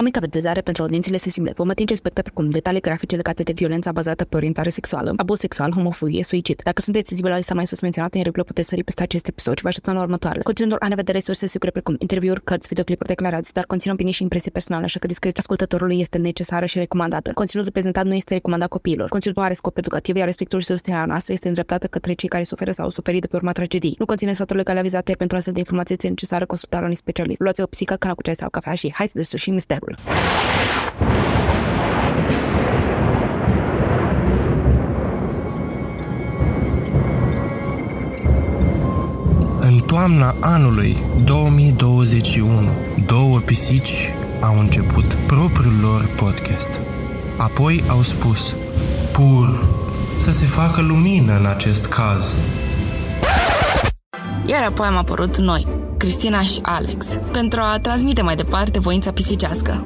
O mică abordare pentru audiențele sensibile. Vom atinge aspecte precum detalii grafice legate de violența bazată pe orientare sexuală, abuz sexual, homofobie, suicid. Dacă sunteți sensibili la lista mai sus menționată, în regulă puteți sări peste acest episod și vă așteptăm la următoarele. Continuând, are în vedere surse sigure precum interviuri, cărți, videoclipuri, declarații, dar conțin opinii și impresii personale, așa că discreția ascultătorului este necesară și recomandată. Conținutul prezentat nu este recomandat copiilor. Conținutul are scop educativ, iar respectul și susținerea noastră este îndreptată către cei care suferă sau au suferit de pe urma tragediei. Nu conține sfaturi legale avizate, pentru astfel de informații este necesară consultarea unui specialist. Luați o pisică, cana cu ceai sau cafea și hai să deslușim misterul. În toamna anului 2021, două pisici au început propriul lor podcast. Apoi au spus, pur să se facă lumină în acest caz. Iar apoi am apărut noi, Cristina și Alex, pentru a transmite mai departe voința pisicească.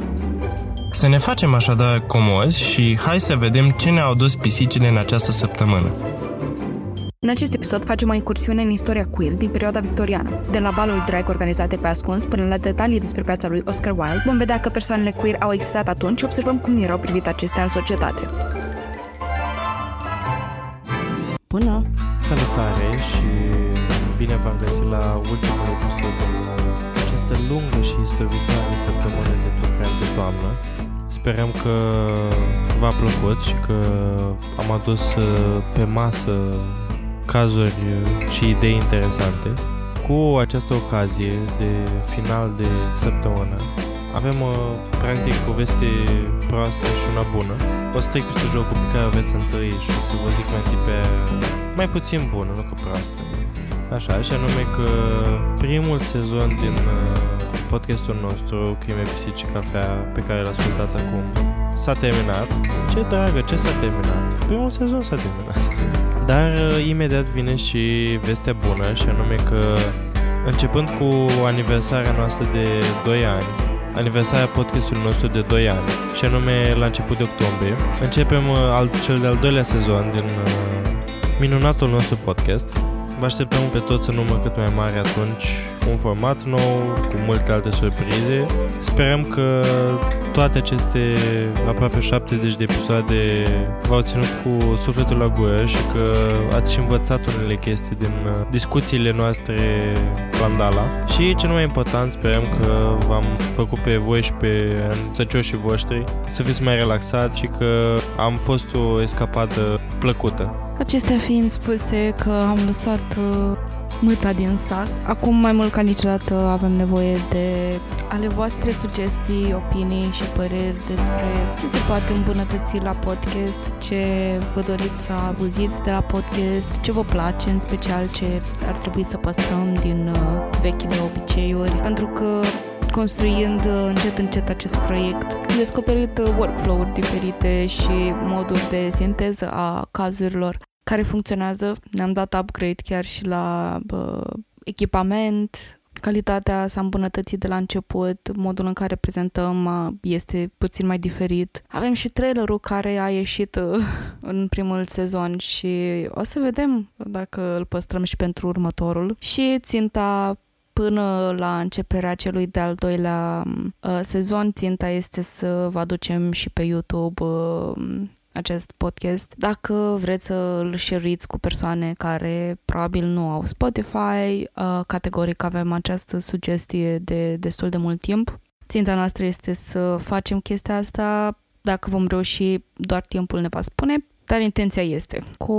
Să ne facem așadar comozi și hai să vedem ce ne-au dus pisicile în această săptămână. În acest episod facem o incursiune în istoria queer din perioada victoriană. De la balul drag organizate pe ascuns până la detalii despre viața lui Oscar Wilde, vom vedea că persoanele queer au existat atunci și observăm cum erau privite acestea în societate. Bună! Salutare și... bine v-am găsit la ultimul episod din această lungă și istoritoare săptămână de tocare de toamnă. Sperăm că v-a plăcut și că am adus pe masă cazuri și idei interesante. Cu această ocazie de final de săptămână avem practic o veste proastă și una bună. O să trec peste jocul pe care o veți întâi și o să vă zic mai tipe mai puțin bună, nu că proastă. Așa, și anume că primul sezon din podcastul nostru, Crime și Pisici cu Cafea, pe care l-a ascultat acum, s-a terminat. Ce dragă, ce s-a terminat? Primul sezon s-a terminat. Dar imediat vine și vestea bună, și anume că începând cu aniversarea noastră de 2 ani, aniversarea podcastului nostru de 2 ani, și anume la început de octombrie, începem cel de-al doilea sezon din minunatul nostru podcast. Vă așteptăm pe toți în număr cât mai mare atunci, un format nou, cu multe alte surprize. Sperăm că toate aceste aproape 70 de episoade v-au ținut cu sufletul la gură și că ați și învățat unele chestii din discuțiile noastre pandala. Și cel mai important, sperăm că v-am făcut pe voi și pe săcioșii voștri să fiți mai relaxați și că am fost o escapadă plăcută. Acestea fiind spuse că am lăsat mâța din sac, acum mai mult ca niciodată avem nevoie de ale voastre sugestii, opinii și păreri despre ce se poate îmbunătăți la podcast, ce vă doriți să auziți de la podcast, ce vă place, în special ce ar trebui să păstrăm din vechile obiceiuri, pentru că construind încet, încet acest proiect, am descoperit workflow-uri diferite și moduri de sinteză a cazurilor care funcționează. Ne-am dat upgrade chiar și la echipament, calitatea s-a îmbunătățit de la început, modul în care prezentăm este puțin mai diferit. Avem și trailerul care a ieșit în primul sezon și o să vedem dacă îl păstrăm și pentru următorul. Și ținta până la începerea celui de-al doilea sezon, ținta este să vă aducem și pe YouTube acest podcast. Dacă vreți să îl share-iți cu persoane care probabil nu au Spotify, categoric avem această sugestie de destul de mult timp. Ținta noastră este să facem chestia asta. Dacă vom reuși, doar timpul ne va spune. Dar intenția este. Cu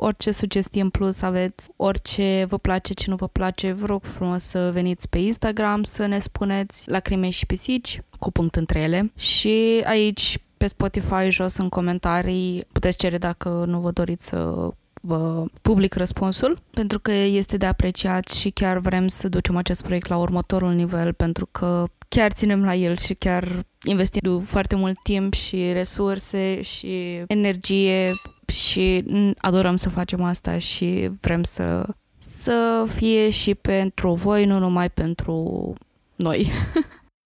orice sugestie în plus aveți, orice vă place, ce nu vă place, vă rog frumos să veniți pe Instagram să ne spuneți la Crime și Pisici, cu punct între ele. Și aici, pe Spotify, jos în comentarii, puteți cere dacă nu vă doriți să vă public răspunsul, pentru că este de apreciat și chiar vrem să ducem acest proiect la următorul nivel, pentru că chiar ținem la el și chiar investim foarte mult timp și resurse și energie și adorăm să facem asta și vrem să fie și pentru voi, nu numai pentru noi.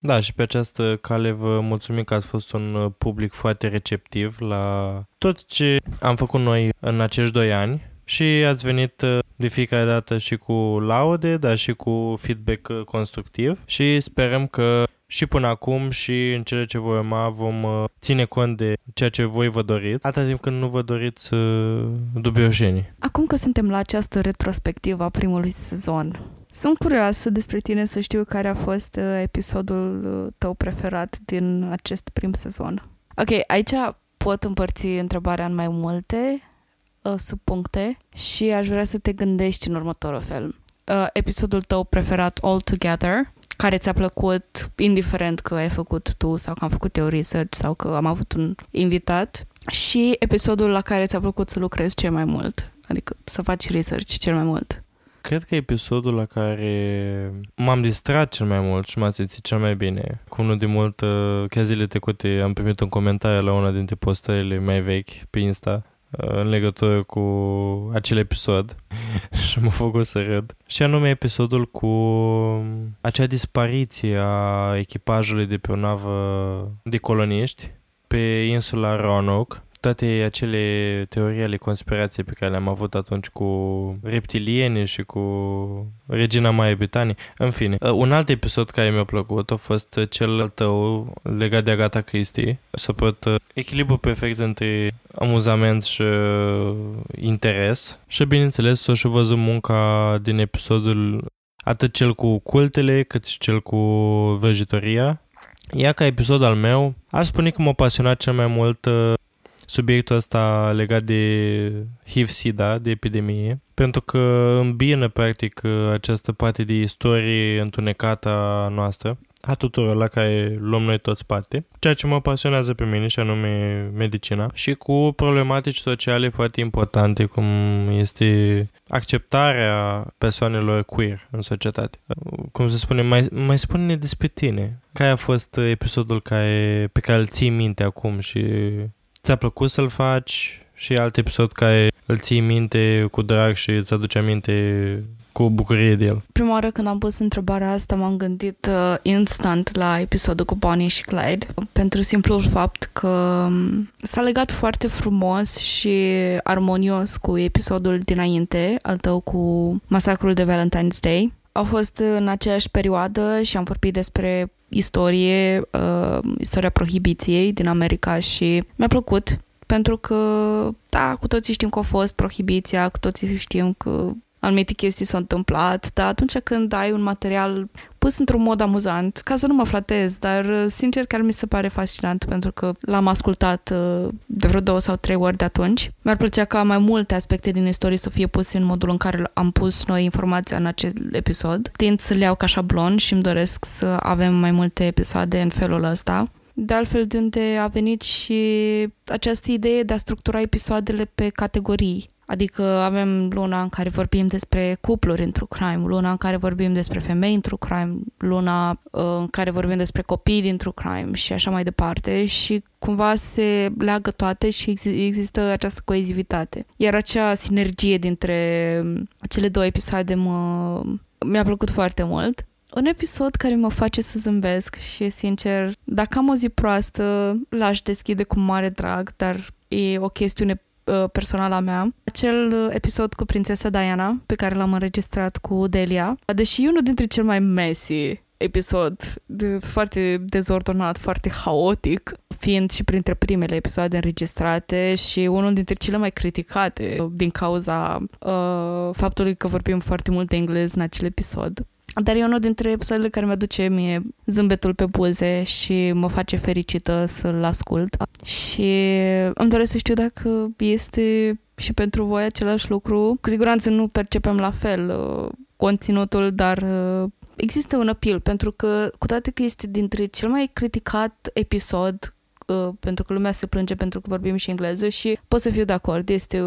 Da, și pe această cale vă mulțumim că ați fost un public foarte receptiv la tot ce am făcut noi în acești 2 ani și ați venit de fiecare dată și cu laude, dar și cu feedback constructiv și sperăm că și până acum și în cele ce vor urma vom ține cont de ceea ce voi vă doriți, atâta timp când nu vă doriți dubioșenii. Acum că suntem la această retrospectivă a primului sezon, sunt curioasă despre tine să știu care a fost episodul tău preferat din acest prim sezon. Ok, aici pot împărți întrebarea în mai multe subpuncte și aș vrea să te gândești în următorul fel. Episodul tău preferat all together, care ți-a plăcut, indiferent că ai făcut tu sau că am făcut eu research sau că am avut un invitat, și episodul la care ți-a plăcut să lucrezi cel mai mult, adică să faci research cel mai mult. Cred că episodul la care m-am distrat cel mai mult și m-a simțit cel mai bine. Cu unul de mult, chiar zile trecute am primit un comentariu la una dintre postările mai vechi pe Insta în legătură cu acel episod și m-a făcut să râd. Și anume episodul cu acea dispariție a echipajului de pe o navă de coloniști pe insula Roanoke. Toate acele teorii ale conspirației pe care le-am avut atunci cu reptilieni și cu regina Maiei Britanii. În fine, un alt episod care mi-a plăcut a fost cel tău legat de Agatha Christie. S-a părut echilibru perfect între amuzament și interes. Și bineînțeles s-a și văzut munca din episodul, atât cel cu cultele cât și cel cu vrăjitoria. Ia ca episod al meu, aș spune că m-a pasionat cel mai mult subiectul ăsta legat de HIV-SIDA, de epidemie, pentru că îmbină practic această parte de istorie întunecată a noastră, a tuturor la care luăm noi toți parte, ceea ce mă pasionează pe mine și anume medicina, și cu problematici sociale foarte importante cum este acceptarea persoanelor queer în societate. Cum se spune, mai spune-ne despre tine. Care a fost episodul pe care îl ții minte acum și ți-a plăcut să-l faci, și alt episod care îl ții minte cu drag și îți aduce aminte cu bucurie de el? Prima oară când am pus întrebarea asta m-am gândit instant la episodul cu Bonnie și Clyde, pentru simplul fapt că s-a legat foarte frumos și armonios cu episodul dinainte, al tău cu Masacrul de Valentine's Day. Au fost în aceeași perioadă și am vorbit despre istoria Prohibiției din America și mi-a plăcut pentru că, da, cu toții știm că a fost Prohibiția, cu toții știm că anumite chestii s-au întâmplat, dar atunci când ai un material pus într-un mod amuzant, ca să nu mă flatez, dar sincer chiar mi se pare fascinant pentru că l-am ascultat de vreo 2 sau 3 ori de atunci. Mi-ar plăcea ca mai multe aspecte din istorie să fie puse în modul în care am pus noi informația în acest episod. Tind să le iau ca șablon și îmi doresc să avem mai multe episoade în felul ăsta. De altfel, de unde a venit și această idee de a structura episoadele pe categorii. Adică avem luna în care vorbim despre cupluri în true crime, luna în care vorbim despre femei în true crime, luna în care vorbim despre copii din true crime și așa mai departe, și cumva se leagă toate și există această coezivitate. Iar acea sinergie dintre cele două episoade mi-a plăcut foarte mult. Un episod care mă face să zâmbesc și, sincer, dacă am o zi proastă, l-aș deschide cu mare drag, dar e o chestiune personala mea, acel episod cu Prințesa Diana, pe care l-am înregistrat cu Delia, deși e unul dintre cel mai messy episod, foarte dezordonat, foarte haotic, fiind și printre primele episoade înregistrate și unul dintre cele mai criticate din cauza faptului că vorbim foarte mult de engleză în acel episod. Dar e unul dintre episoadele care mi-aduce mie zâmbetul pe buze și mă face fericită să-l ascult. Și îmi doresc să știu dacă este și pentru voi același lucru. Cu siguranță nu percepem la fel conținutul, dar există un appeal, pentru că, cu toate că este dintre cel mai criticat episod, pentru că lumea se plânge pentru că vorbim și engleză și pot să fiu de acord, este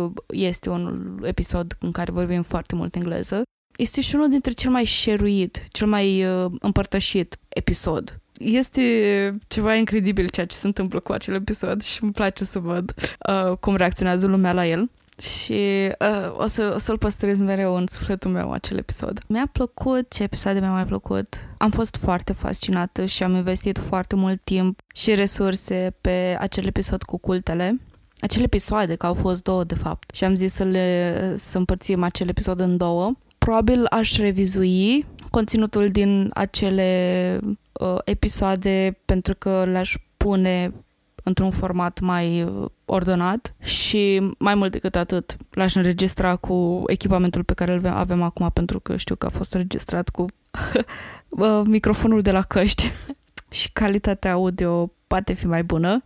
un episod în care vorbim foarte mult engleză. Este și unul dintre cel mai share-uit, cel mai împărtășit episod. Este ceva incredibil ceea ce se întâmplă cu acel episod și îmi place să văd cum reacționează lumea la el. Și o să-l păstrez mereu în sufletul meu, acel episod. Mi-a plăcut, ce episoade mi-a mai plăcut? Am fost foarte fascinată și am investit foarte mult timp și resurse pe acel episod cu cultele. Acele episoade, că au fost 2 de fapt, și am zis să împărțim acel episod în 2. Probabil aș revizui conținutul din acele episoade pentru că le-aș pune într-un format mai ordonat și mai mult decât atât l-aș înregistra cu echipamentul pe care îl avem acum, pentru că știu că a fost înregistrat cu microfonul de la căști și calitatea audio poate fi mai bună.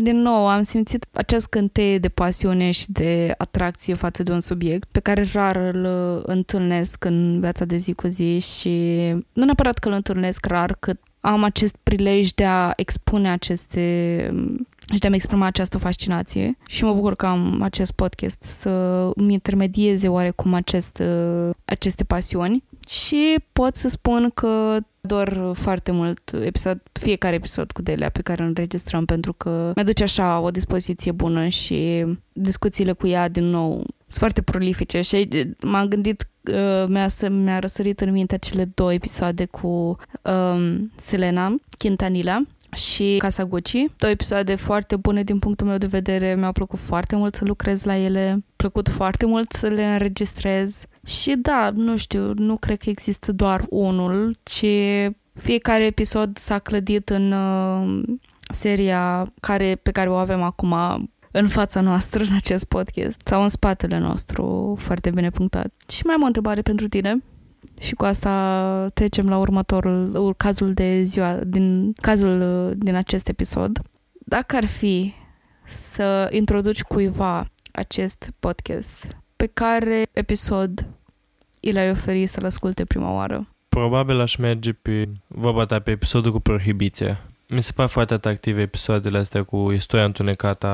Din nou, am simțit acest cânteie de pasiune și de atracție față de un subiect pe care rar îl întâlnesc în viața de zi cu zi și nu neapărat că îl întâlnesc rar, cât am acest prilej de a expune aceste și de a-mi exprima această fascinație și mă bucur că am acest podcast să îmi intermedieze oarecum aceste pasiuni și pot să spun că dor foarte mult fiecare episod cu Delia pe care îl înregistrăm, pentru că mi-aduce așa o dispoziție bună și discuțiile cu ea din nou sunt foarte prolifice și m-am gândit, mi-a răsărit în minte cele două episoade cu Selena Quintanilla și Casa Gucci. Două episoade foarte bune din punctul meu de vedere, mi-au plăcut foarte mult să lucrez la ele, mi-a plăcut foarte mult să le înregistrez și da, nu știu, nu cred că există doar unul, ci fiecare episod s-a clădit în seria pe care o avem acum în fața noastră în acest podcast sau în spatele nostru, foarte bine punctat. Și mai am o întrebare pentru tine. Și cu asta trecem la următorul cazul din acest episod. Dacă ar fi să introduci cuiva acest podcast, pe care episod îl ai oferi să-l asculte prima oară? Probabil aș merge pe vorba ta, pe episodul cu Prohibiția. Mi se pare foarte atractive episoadele astea cu istoria întunecată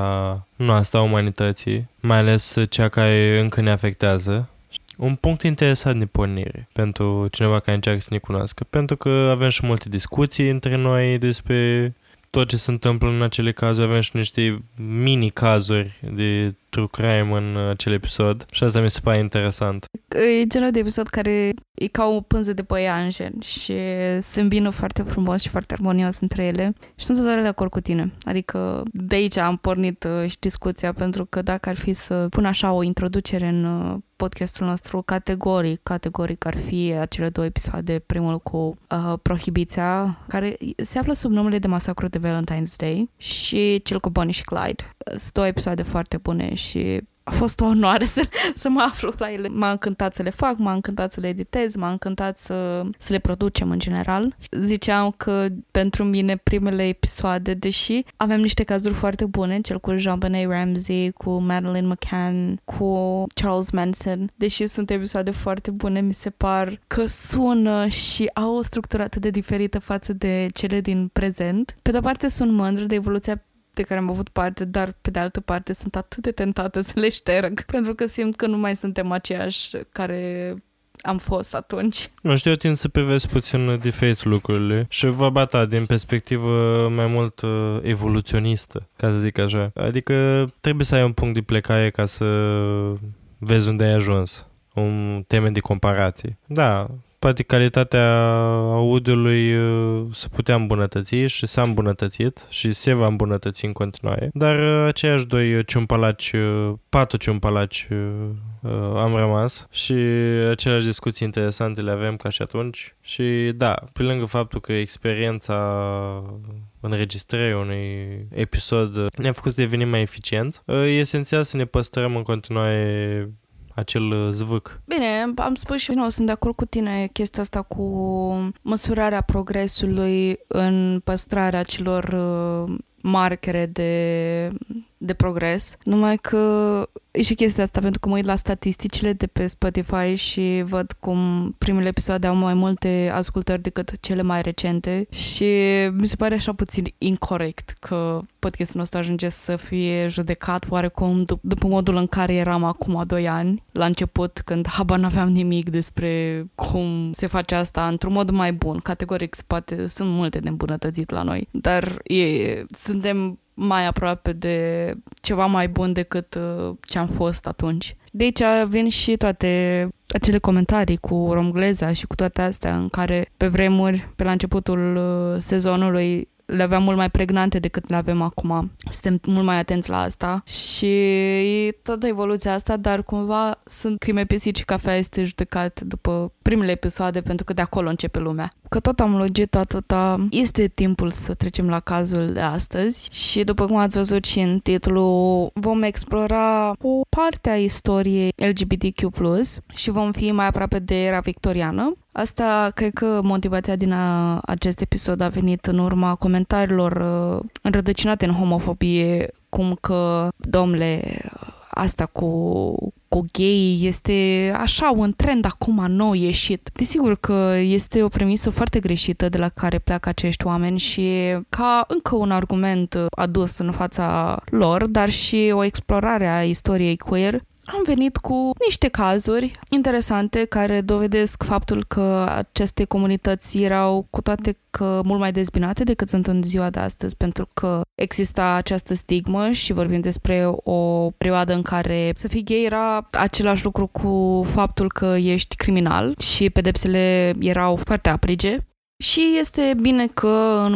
a umanității, mai ales cea care încă ne afectează. Un punct interesant de pornire pentru cineva care încearcă să ne cunoască, pentru că avem și multe discuții între noi despre tot ce se întâmplă în acele cazuri, avem și niște mini-cazuri de true crime în acel episod și asta mi se pare interesant. E genul de episod care e ca o pânză de păianjen și se îmbină foarte frumos și foarte armonios între ele și sunt total de acord cu tine. Adică de aici am pornit și discuția, pentru că dacă ar fi să pun așa o introducere în podcastul nostru, categoric ar fi acele două episoade, primul cu Prohibiția, care se află sub numele de Masacrul de Valentine's Day, și cel cu Bonnie și Clyde. Sunt două episoade foarte bune și a fost o onoare să mă aflu la ele. M-a încântat să le fac, m-a încântat să le editez, m-a încântat să le producem în general. Ziceam că pentru mine primele episoade, deși aveam niște cazuri foarte bune, cel cu Jean Benet Ramsey, cu Madeline McCann, cu Charles Manson, deși sunt episoade foarte bune, mi se par că sună și au o structură atât de diferită față de cele din prezent. Pe de-o parte sunt mândră de evoluția de care am avut parte, dar pe de altă parte sunt atât de tentată să le șterg, pentru că simt că nu mai suntem aceiași care am fost atunci. Nu știu, eu tind să privesc puțin diferiți lucrurile și va bata din perspectivă mai mult evoluționistă, ca să zic așa. Adică trebuie să ai un punct de plecare ca să vezi unde ai ajuns, un teme de comparație. Da, poate calitatea audio-ului se putea îmbunătăți și s-a îmbunătățit și se va îmbunătăți în continuare, dar aceiași doi patru ciumpalaci am rămas și aceleași discuții interesante le avem ca și atunci și da, pe lângă faptul că experiența înregistrării unui episod ne-a făcut să devenim mai eficient, e esențial să ne păstrăm în continuare acel zvâc. Bine, am spus și eu, sunt de acord cu tine, chestia asta cu măsurarea progresului în păstrarea celor marcere de progres, numai că e și chestia asta, pentru că mă uit la statisticile de pe Spotify și văd cum primele episoade au mai multe ascultări decât cele mai recente și mi se pare așa puțin incorrect că podcastul nostru ajunge să fie judecat oarecum după modul în care eram acum 2 ani, la început, când habar n-aveam nimic despre cum se face asta într-un mod mai bun. Categoric, poate sunt multe de îmbunătățit la noi, dar suntem mai aproape de ceva mai bun decât ce am fost atunci. De aici vin și toate acele comentarii cu romgleza și cu toate astea în care pe vremuri, pe la începutul sezonului, le aveam mult mai pregnante decât le avem acum. Suntem mult mai atenți la asta și toată evoluția asta, dar cumva sunt Crime, Pisici și Cafea este judecat după primele episoade, pentru că de acolo începe lumea. Că tot am logit atâta, este timpul să trecem la cazul de astăzi și, după cum ați văzut și în titlu, vom explora o parte a istoriei LGBTQ+, și vom fi mai aproape de era victoriană. Asta, cred că motivația din acest episod a venit în urma comentariilor înrădăcinate în homofobie, cum că, domnule, asta cu gay este așa un trend acum nou ieșit. Desigur că este o premisă foarte greșită de la care pleacă acești oameni și ca încă un argument adus în fața lor, dar și o explorare a istoriei queer, am venit cu niște cazuri interesante care dovedesc faptul că aceste comunități erau, cu toate că mult mai dezbinate decât sunt în ziua de astăzi, pentru că exista această stigmă și vorbim despre o perioadă în care să fii gay era același lucru cu faptul că ești criminal și pedepsele erau foarte aprige. Și este bine că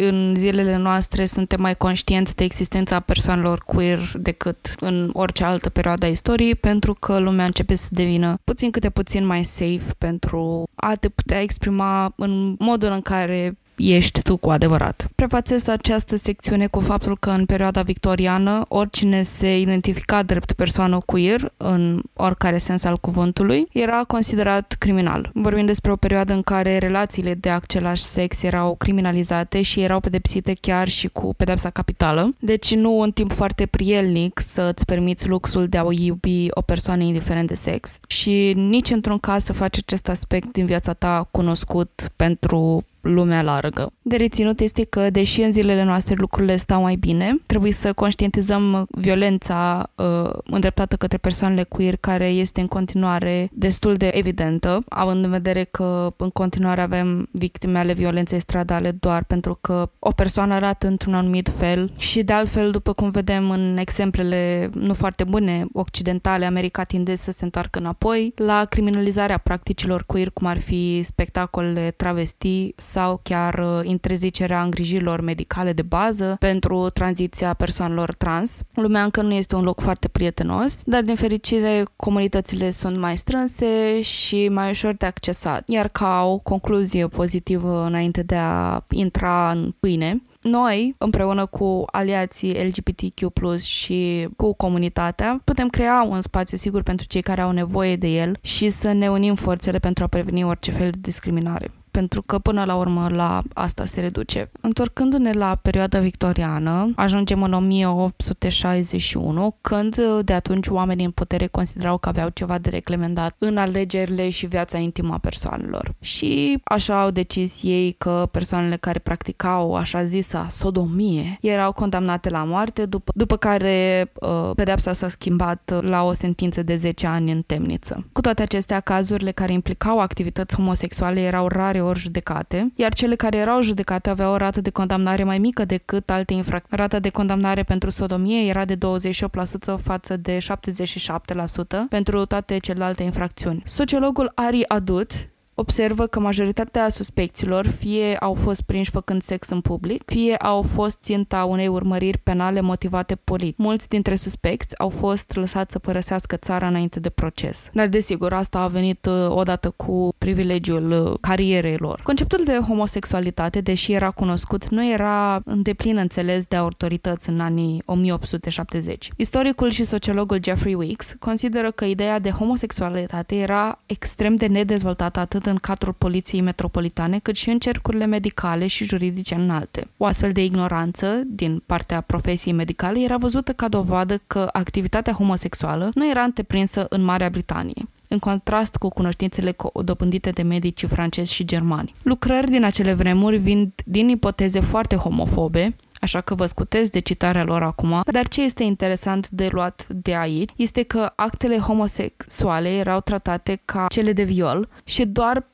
în zilele noastre suntem mai conștienți de existența persoanelor queer decât în orice altă perioadă a istoriei, pentru că lumea începe să devină puțin câte puțin mai safe pentru a te putea exprima în modul în care ești tu cu adevărat. Prefațez această secțiune cu faptul că în perioada victoriană oricine se identifica drept persoană queer, în oricare sens al cuvântului, era considerat criminal. Vorbim despre o perioadă în care relațiile de același sex erau criminalizate și erau pedepsite chiar și cu pedepsa capitală. Deci nu un timp foarte prielnic să îți permiți luxul de a iubi o persoană indiferent de sex și nici într-un caz să faci acest aspect din viața ta cunoscut pentru lumea largă. De reținut este că, deși în zilele noastre lucrurile stau mai bine, trebuie să conștientizăm violența îndreptată către persoanele queer, care este în continuare destul de evidentă, având în vedere că în continuare avem victime ale violenței stradale doar pentru că o persoană arată într-un anumit fel și, de altfel, după cum vedem în exemplele nu foarte bune occidentale, America tinde să se întoarcă înapoi la criminalizarea practicilor queer, cum ar fi spectacolele travestii sau chiar interzicerea îngrijirilor medicale de bază pentru tranziția persoanelor trans. Lumea încă nu este un loc foarte prietenos, dar din fericire comunitățile sunt mai strânse și mai ușor de accesat. Iar ca o concluzie pozitivă înainte de a intra în pâine, noi, împreună cu aliații LGBTQ+, și cu comunitatea, putem crea un spațiu sigur pentru cei care au nevoie de el și să ne unim forțele pentru a preveni orice fel de discriminare. Pentru că, până la urmă, la asta se reduce. Întorcându-ne la perioada victoriană, ajungem în 1861, când de atunci oamenii în putere considerau că aveau ceva de reglementat în alegerile și viața intimă a persoanelor. Și așa au decis ei că persoanele care practicau așa zisa sodomie erau condamnate la moarte, după care pedeapsa s-a schimbat la o sentință de 10 ani în temniță. Cu toate acestea, cazurile care implicau activități homosexuale erau rare ori judecate, iar cele care erau judecate aveau o rată de condamnare mai mică decât alte infracțiuni. Rata de condamnare pentru sodomie era de 28% față de 77% pentru toate celelalte infracțiuni. Sociologul Ari Adut observă că majoritatea suspecților fie au fost prinși făcând sex în public, fie au fost ținta unei urmăriri penale motivate politic. Mulți dintre suspecți au fost lăsați să părăsească țara înainte de proces. Dar, desigur, asta a venit odată cu privilegiul carierei lor. Conceptul de homosexualitate, deși era cunoscut, nu era în deplin înțeles de autorități în anii 1870. Istoricul și sociologul Jeffrey Weeks consideră că ideea de homosexualitate era extrem de nedezvoltată atât în cadrul poliției metropolitane, cât și în cercurile medicale și juridice înalte. O astfel de ignoranță din partea profesiei medicale era văzută ca dovadă că activitatea homosexuală nu era întreprinsă în Marea Britanie, în contrast cu cunoștințele dobândite de medicii francezi și germani. Lucrări din acele vremuri vin din ipoteze foarte homofobe, așa că vă scutez de citarea lor acum, dar ce este interesant de luat de aici este că actele homosexuale erau tratate ca cele de viol și doar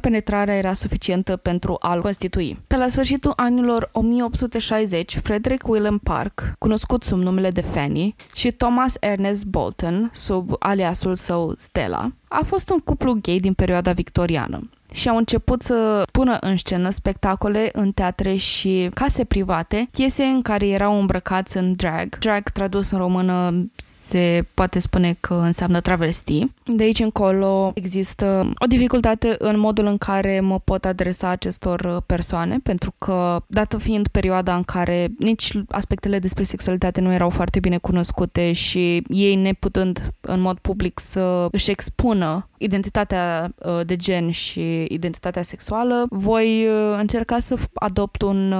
penetrarea era suficientă pentru a-l constitui. Pe la sfârșitul anilor 1860, Frederick William Park, cunoscut sub numele de Fanny, și Thomas Ernest Bolton, sub aliasul său Stella, a fost un cuplu gay din perioada victoriană. și au început să pună în scenă spectacole în teatre și case private, piese în care erau îmbrăcați în drag. Drag tradus în română se poate spune că înseamnă travestii. De aici încolo există o dificultate în modul în care mă pot adresa acestor persoane, pentru că, dată fiind perioada în care nici aspectele despre sexualitate nu erau foarte bine cunoscute și ei neputând în mod public să își expună identitatea de gen și identitatea sexuală, voi încerca să adopt un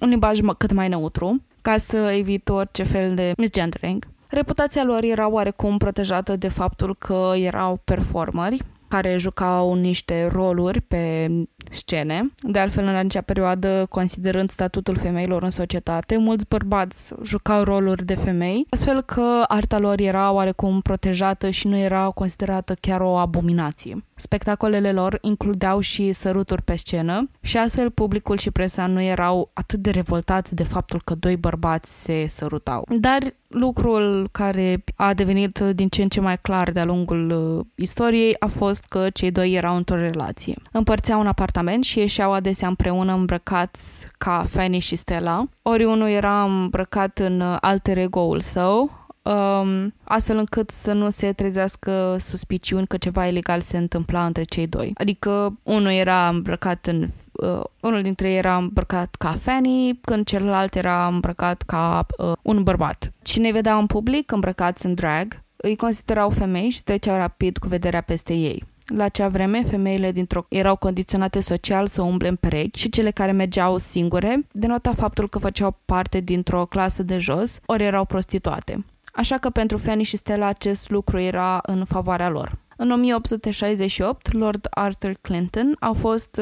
limbaj cât mai neutru ca să evit orice fel de misgendering. Reputația lor era oarecum protejată de faptul că erau performeri care jucau niște roluri pe scene. De altfel, în acea perioadă, considerând statutul femeilor în societate, mulți bărbați jucau roluri de femei, astfel că arta lor era oarecum protejată și nu era considerată chiar o abominație. Spectacolele lor includeau și săruturi pe scenă și astfel publicul și presa nu erau atât de revoltați de faptul că doi bărbați se sărutau. Dar lucrul care a devenit din ce în ce mai clar de-a lungul istoriei a fost că cei doi erau într-o relație. Împărțeau un apartament și ieșeau adesea împreună îmbrăcați ca Fanny și Stella. Ori unul era îmbrăcat în alter ego-ul său, astfel încât să nu se trezească suspiciuni că ceva ilegal se întâmpla între cei doi. Adică unul dintre ei era îmbrăcat ca Fanny, când celălalt era îmbrăcat ca un bărbat. Cine vedea în public îmbrăcați în drag, îi considerau femei și treceau rapid cu vederea peste ei. La acea vreme, femeile erau condiționate social să umble în perechi și cele care mergeau singure denota faptul că făceau parte dintr-o clasă de jos, ori erau prostituate. Așa că pentru Fanny și Stella acest lucru era în favoarea lor. În 1868, Lord Arthur Clinton a fost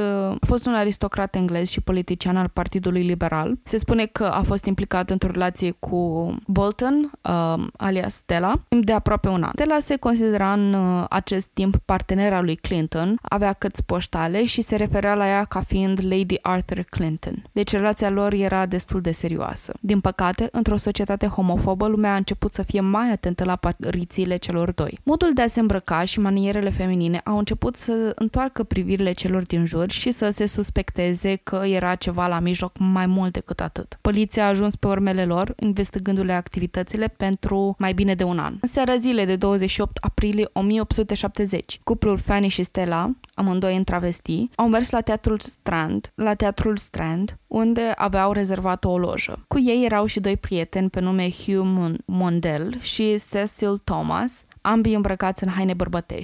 un aristocrat englez și politician al Partidului Liberal. Se spune că a fost implicat într-o relație cu Bolton, alias Stella, timp de aproape un an. Stella se considera în acest timp partenera lui Clinton, avea cărți poștale și se referea la ea ca fiind Lady Arthur Clinton. Deci relația lor era destul de serioasă. Din păcate, într-o societate homofobă, lumea a început să fie mai atentă la aparițiile celor doi. Modul de a se îmbrăca și manierele feminine au început să întoarcă privirile celor din jur și să se suspecteze că era ceva la mijloc mai mult decât atât. Poliția a ajuns pe urmele lor, investigându-le activitățile pentru mai bine de un an. În seara zilei de 28 aprilie 1870, cuplul Fanny și Stella, amândoi în travestii, au mers la Teatrul Strand, unde aveau rezervat o lojă. Cu ei erau și doi prieteni pe nume Hugh Mondell și Cecil Thomas, ambii îmbrăcați în haine bărbătești.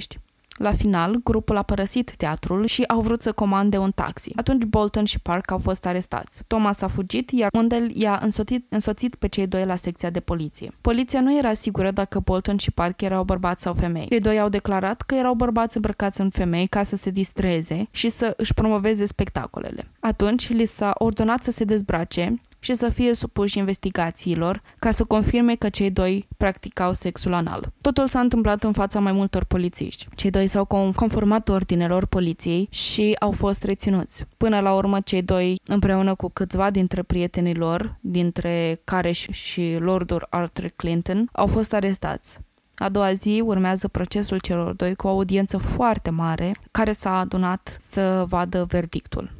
La final, grupul a părăsit teatrul și au vrut să comande un taxi. Atunci Bolton și Park au fost arestați. Thomas a fugit, iar Mondell i-a însoțit pe cei doi la secția de poliție. Poliția nu era sigură dacă Bolton și Park erau bărbați sau femei. Cei doi au declarat că erau bărbați îmbrăcați în femei ca să se distreze și să își promoveze spectacolele. Atunci li s-a ordonat să se dezbrace și să fie supuși investigațiilor ca să confirme că cei doi practicau sexul anal. Totul s-a întâmplat în fața mai multor polițiști. Cei doi s-au conformat ordinelor poliției și au fost reținuți. Până la urmă, cei doi, împreună cu câțiva dintre prietenii lor, dintre care și Lordul Arthur Clinton, au fost arestați. A doua zi urmează procesul celor doi cu o audiență foarte mare care s-a adunat să vadă verdictul.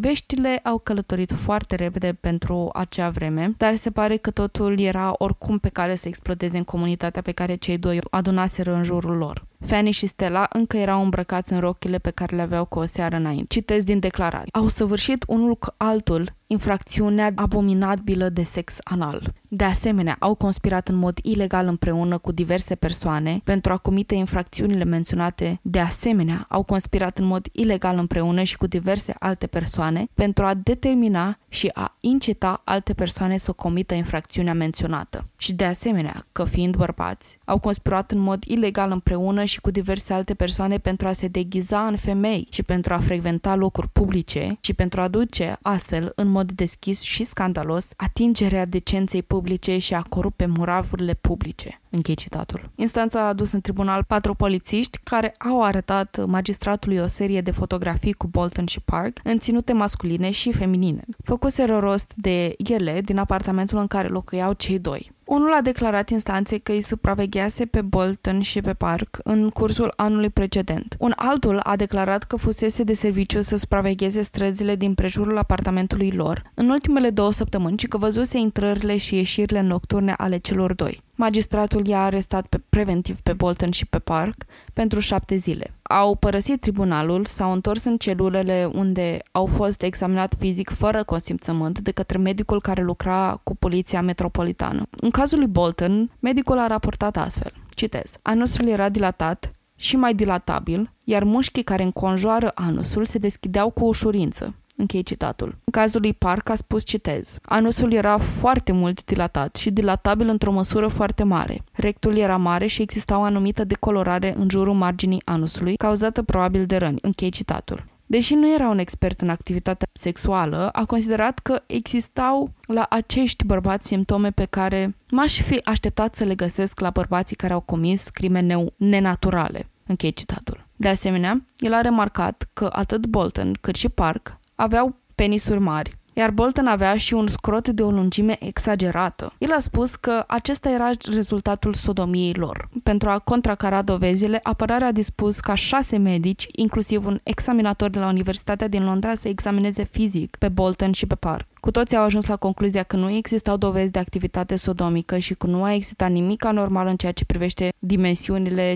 Veștile au călătorit foarte repede pentru acea vreme, dar se pare că totul era oricum pe care să explodeze în comunitatea pe care cei doi adunaseră în jurul lor. Fanny și Stella încă erau îmbrăcați în rochile pe care le aveau cu o seară înainte. Citez din declarație. Au săvârșit unul cu altul infracțiunea abominabilă de sex anal. De asemenea, au conspirat în mod ilegal împreună cu diverse persoane pentru a comite infracțiunile menționate. De asemenea, au conspirat în mod ilegal împreună și cu diverse alte persoane pentru a determina și a incita alte persoane să comită infracțiunea menționată. Și de asemenea, că fiind bărbați, au conspirat în mod ilegal împreună și cu diverse alte persoane pentru a se deghiza în femei și pentru a frecventa locuri publice și pentru a duce astfel în mod deschis și scandalos atingerea decenței publice și a corupe muravurile publice. Închei citatul. Instanța a adus în tribunal 4 polițiști care au arătat magistratului o serie de fotografii cu Bolton și Park în ținute masculine și feminine. Făcuseră rost de ele din apartamentul în care locuiau cei doi. Unul a declarat instanței că îi supraveghease pe Bolton și pe Park în cursul anului precedent. Un altul a declarat că fusese de serviciu să supravegheze străzile din prejurul apartamentului lor în ultimele 2 săptămâni și că văzuse intrările și ieșirile nocturne ale celor doi. Magistratul i-a arestat preventiv pe Bolton și pe Park pentru 7 zile. Au părăsit tribunalul, s-au întors în celulele unde au fost examinat fizic fără consimțământ de către medicul care lucra cu poliția metropolitană. În cazul lui Bolton, medicul a raportat astfel, citez: "Anusul era dilatat și mai dilatabil, iar mușchii care înconjoară anusul se deschideau cu ușurință." Închei citatul. În cazul lui Park a spus, citez: "Anusul era foarte mult dilatat și dilatabil într-o măsură foarte mare. Rectul era mare și exista o anumită decolorare în jurul marginii anusului, cauzată probabil de răni." Închei citatul. Deși nu era un expert în activitatea sexuală, a considerat că existau la acești bărbați simptome pe care m-aș fi așteptat să le găsesc la bărbații care au comis crime nenaturale. Închei citatul. De asemenea, el a remarcat că atât Bolton cât și Park aveau penisuri mari, iar Bolton avea și un scrot de o lungime exagerată. El a spus că acesta era rezultatul sodomiei lor. Pentru a contracara dovezile, apărarea a dispus ca 6 medici, inclusiv un examinator de la Universitatea din Londra, să examineze fizic pe Bolton și pe Park. Cu toții au ajuns la concluzia că nu existau dovezi de activitate sodomică și că nu a existat nimic anormal în ceea ce privește dimensiunile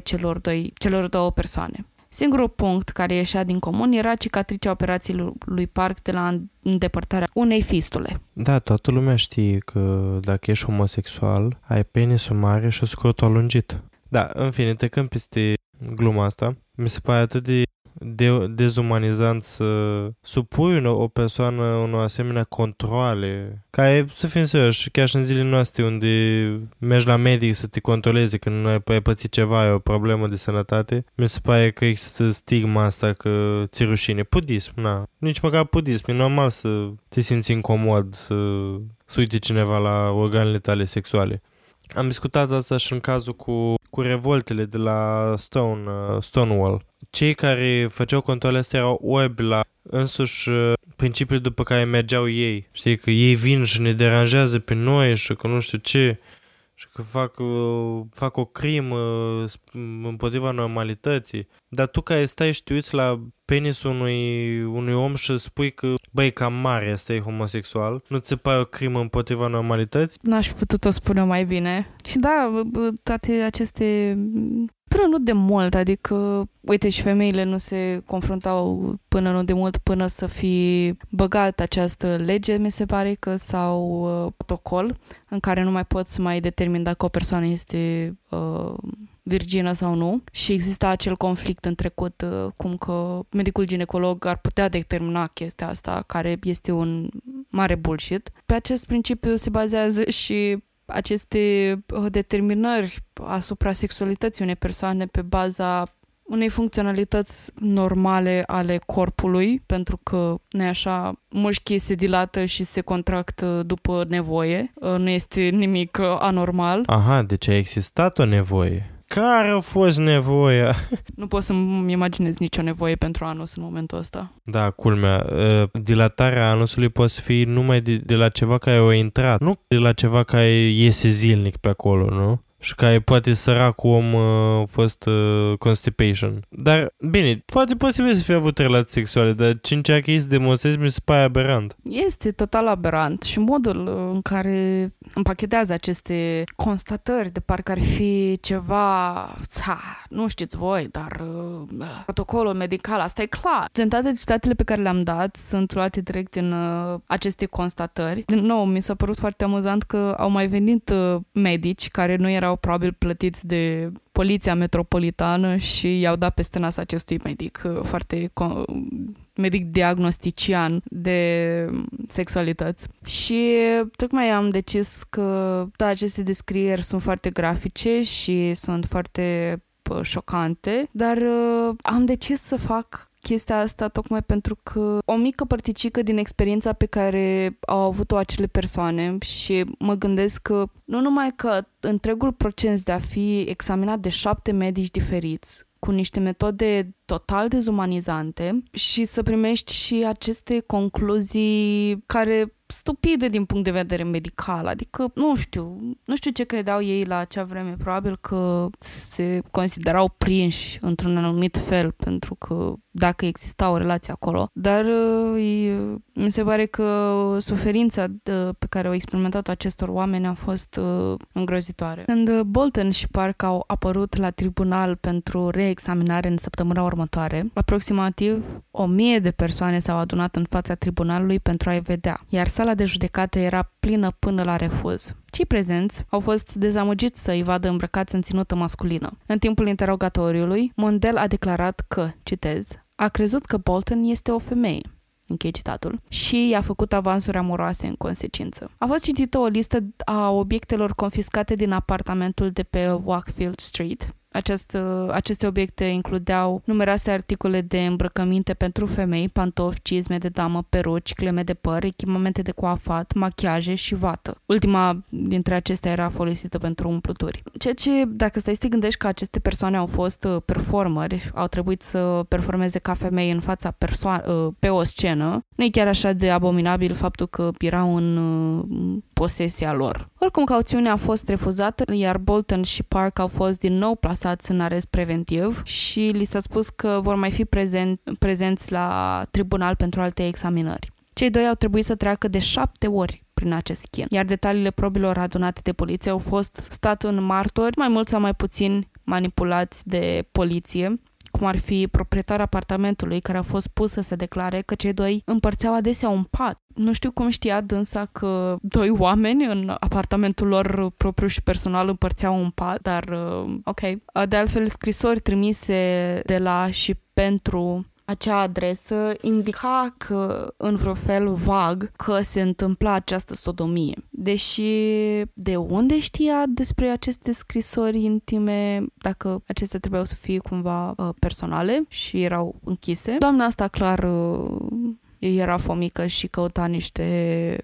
celor două persoane. Singurul punct care ieșea din comun era cicatricea operației lui Park de la îndepărtarea unei fistule. Da, toată lumea știe că dacă ești homosexual, ai penisul mare și scrotul lungit. Da, în fine, trecând peste gluma asta, mi se pare atât de dezumanizant să supui o persoană unor asemenea controale, care, să fim serioși, chiar și în zilele noastre unde mergi la medic să te controleze când ai pățit ceva, e o problemă de sănătate, mi se pare că există stigma asta că ți-e rușine. Pudism, na. Nici măcar pudism. E normal să te simți incomod, să uite cineva la organele tale sexuale. Am discutat asta și în cazul cu revoltele de la Stonewall. Cei care făceau controlele astea erau orbi la însuși principiul după care mergeau ei. Știi, că ei vin și ne deranjează pe noi și că nu știu ce, și că fac o crimă împotriva normalității. Dar tu care stai și te uiți la penisul unui om și spui că, băi, cam mare, ăsta e homosexual, nu ți se pare o crimă împotriva normalității? N-aș fi putut-o spune mai bine. Și da, toate aceste... Până nu de mult, adică, uite, și femeile nu se confruntau până nu de mult, până să fi băgat această lege, mi se pare că, sau protocol, în care nu mai poți mai determini dacă o persoană este virgină sau nu. Și exista acel conflict în trecut, cum că medicul ginecolog ar putea determina chestia asta, care este un mare bullshit. Pe acest principiu se bazează și aceste determinări asupra sexualității unei persoane pe baza unei funcționalități normale ale corpului, pentru că, nu-i așa, mușchii se dilată și se contractă după nevoie. Nu este nimic anormal. Aha, deci a existat o nevoie. Care a fost nevoia? Nu pot să-mi imaginez nicio nevoie pentru anus în momentul ăsta. Da, culmea. Dilatarea anusului poate fi numai de la ceva care a intrat, nu de la ceva care iese zilnic pe acolo, nu? Și care poate săracul om a fost constipation. Dar, bine, poate posibil să fie avut relații sexuale, dar cincea că ei se demonstrezi mi se pare aberant. Este total aberant și modul în care împachetează aceste constatări de parcă ar fi ceva, nu știți voi, dar protocolul medical, asta e clar. Toate citatele pe care le-am dat sunt luate direct în aceste constatări. Din nou, mi s-a părut foarte amuzant că au mai venit medici care nu erau probabil plătiți de poliția metropolitană și i-au dat peste nas acestui medic medic diagnostician de sexualități. Și tocmai am decis că, da, aceste descrieri sunt foarte grafice și sunt foarte șocante, dar am decis să fac chestia asta tocmai pentru că o mică părticică din experiența pe care au avut-o acele persoane și mă gândesc că nu numai că întregul proces de a fi examinat de 7 medici diferiți cu niște metode total dezumanizante și să primești și aceste concluzii care stupide din punct de vedere medical, adică nu știu ce credeau ei la acea vreme, probabil că se considerau prinși într-un anumit fel, pentru că dacă exista o relație acolo, dar mi se pare că suferința pe care au experimentat acestor oameni a fost îngrozitoare. Când Bolton și Park au apărut la tribunal pentru reexaminare în săptămâna următoare, aproximativ 1.000 de persoane s-au adunat în fața tribunalului pentru a-i vedea, iar sala de judecată era plină până la refuz. Cei prezenți au fost dezamăgiți să-i vadă îmbrăcați în ținută masculină. În timpul interogatoriului, Mondell a declarat că, citez, a crezut că Bolton este o femeie, închei citatul, și i-a făcut avansuri amoroase în consecință. A fost citită o listă a obiectelor confiscate din apartamentul de pe Wakefield Street. Aceste obiecte includeau numeroase articole de îmbrăcăminte pentru femei, pantofi, cizme de damă, peruci, cleme de păr, echipamente de coafat, machiaje și vată. Ultima dintre acestea era folosită pentru umpluturi. Ceea ce, dacă stai să te gândești că aceste persoane au fost performeri, au trebuit să performeze ca femei în fața pe o scenă, nu e chiar așa de abominabil faptul că erau în posesia lor. Oricum, cauțiunea a fost refuzată, iar Bolton și Park au fost din nou plasați în arest preventiv și li s-a spus că vor mai fi prezenți la tribunal pentru alte examinări. Cei doi au trebuit să treacă de 7 ori prin acest chin, iar detaliile probilor adunate de poliție au fost stat în martori, mai mult sau mai puțin manipulați de poliție, cum ar fi proprietarul apartamentului care a fost pus să se declare că cei doi împărțeau adesea un pat. Nu știu cum știa dânsa că doi oameni în apartamentul lor propriu și personal împărțeau un pat, dar ok. De altfel, scrisori trimise de la și pentru acea adresă indica că, în vreun fel vag, că se întâmpla această sodomie. Deși de unde știa despre aceste scrisori intime, dacă acestea trebuiau să fie cumva personale și erau închise, doamna asta clar era fomică și căuta niște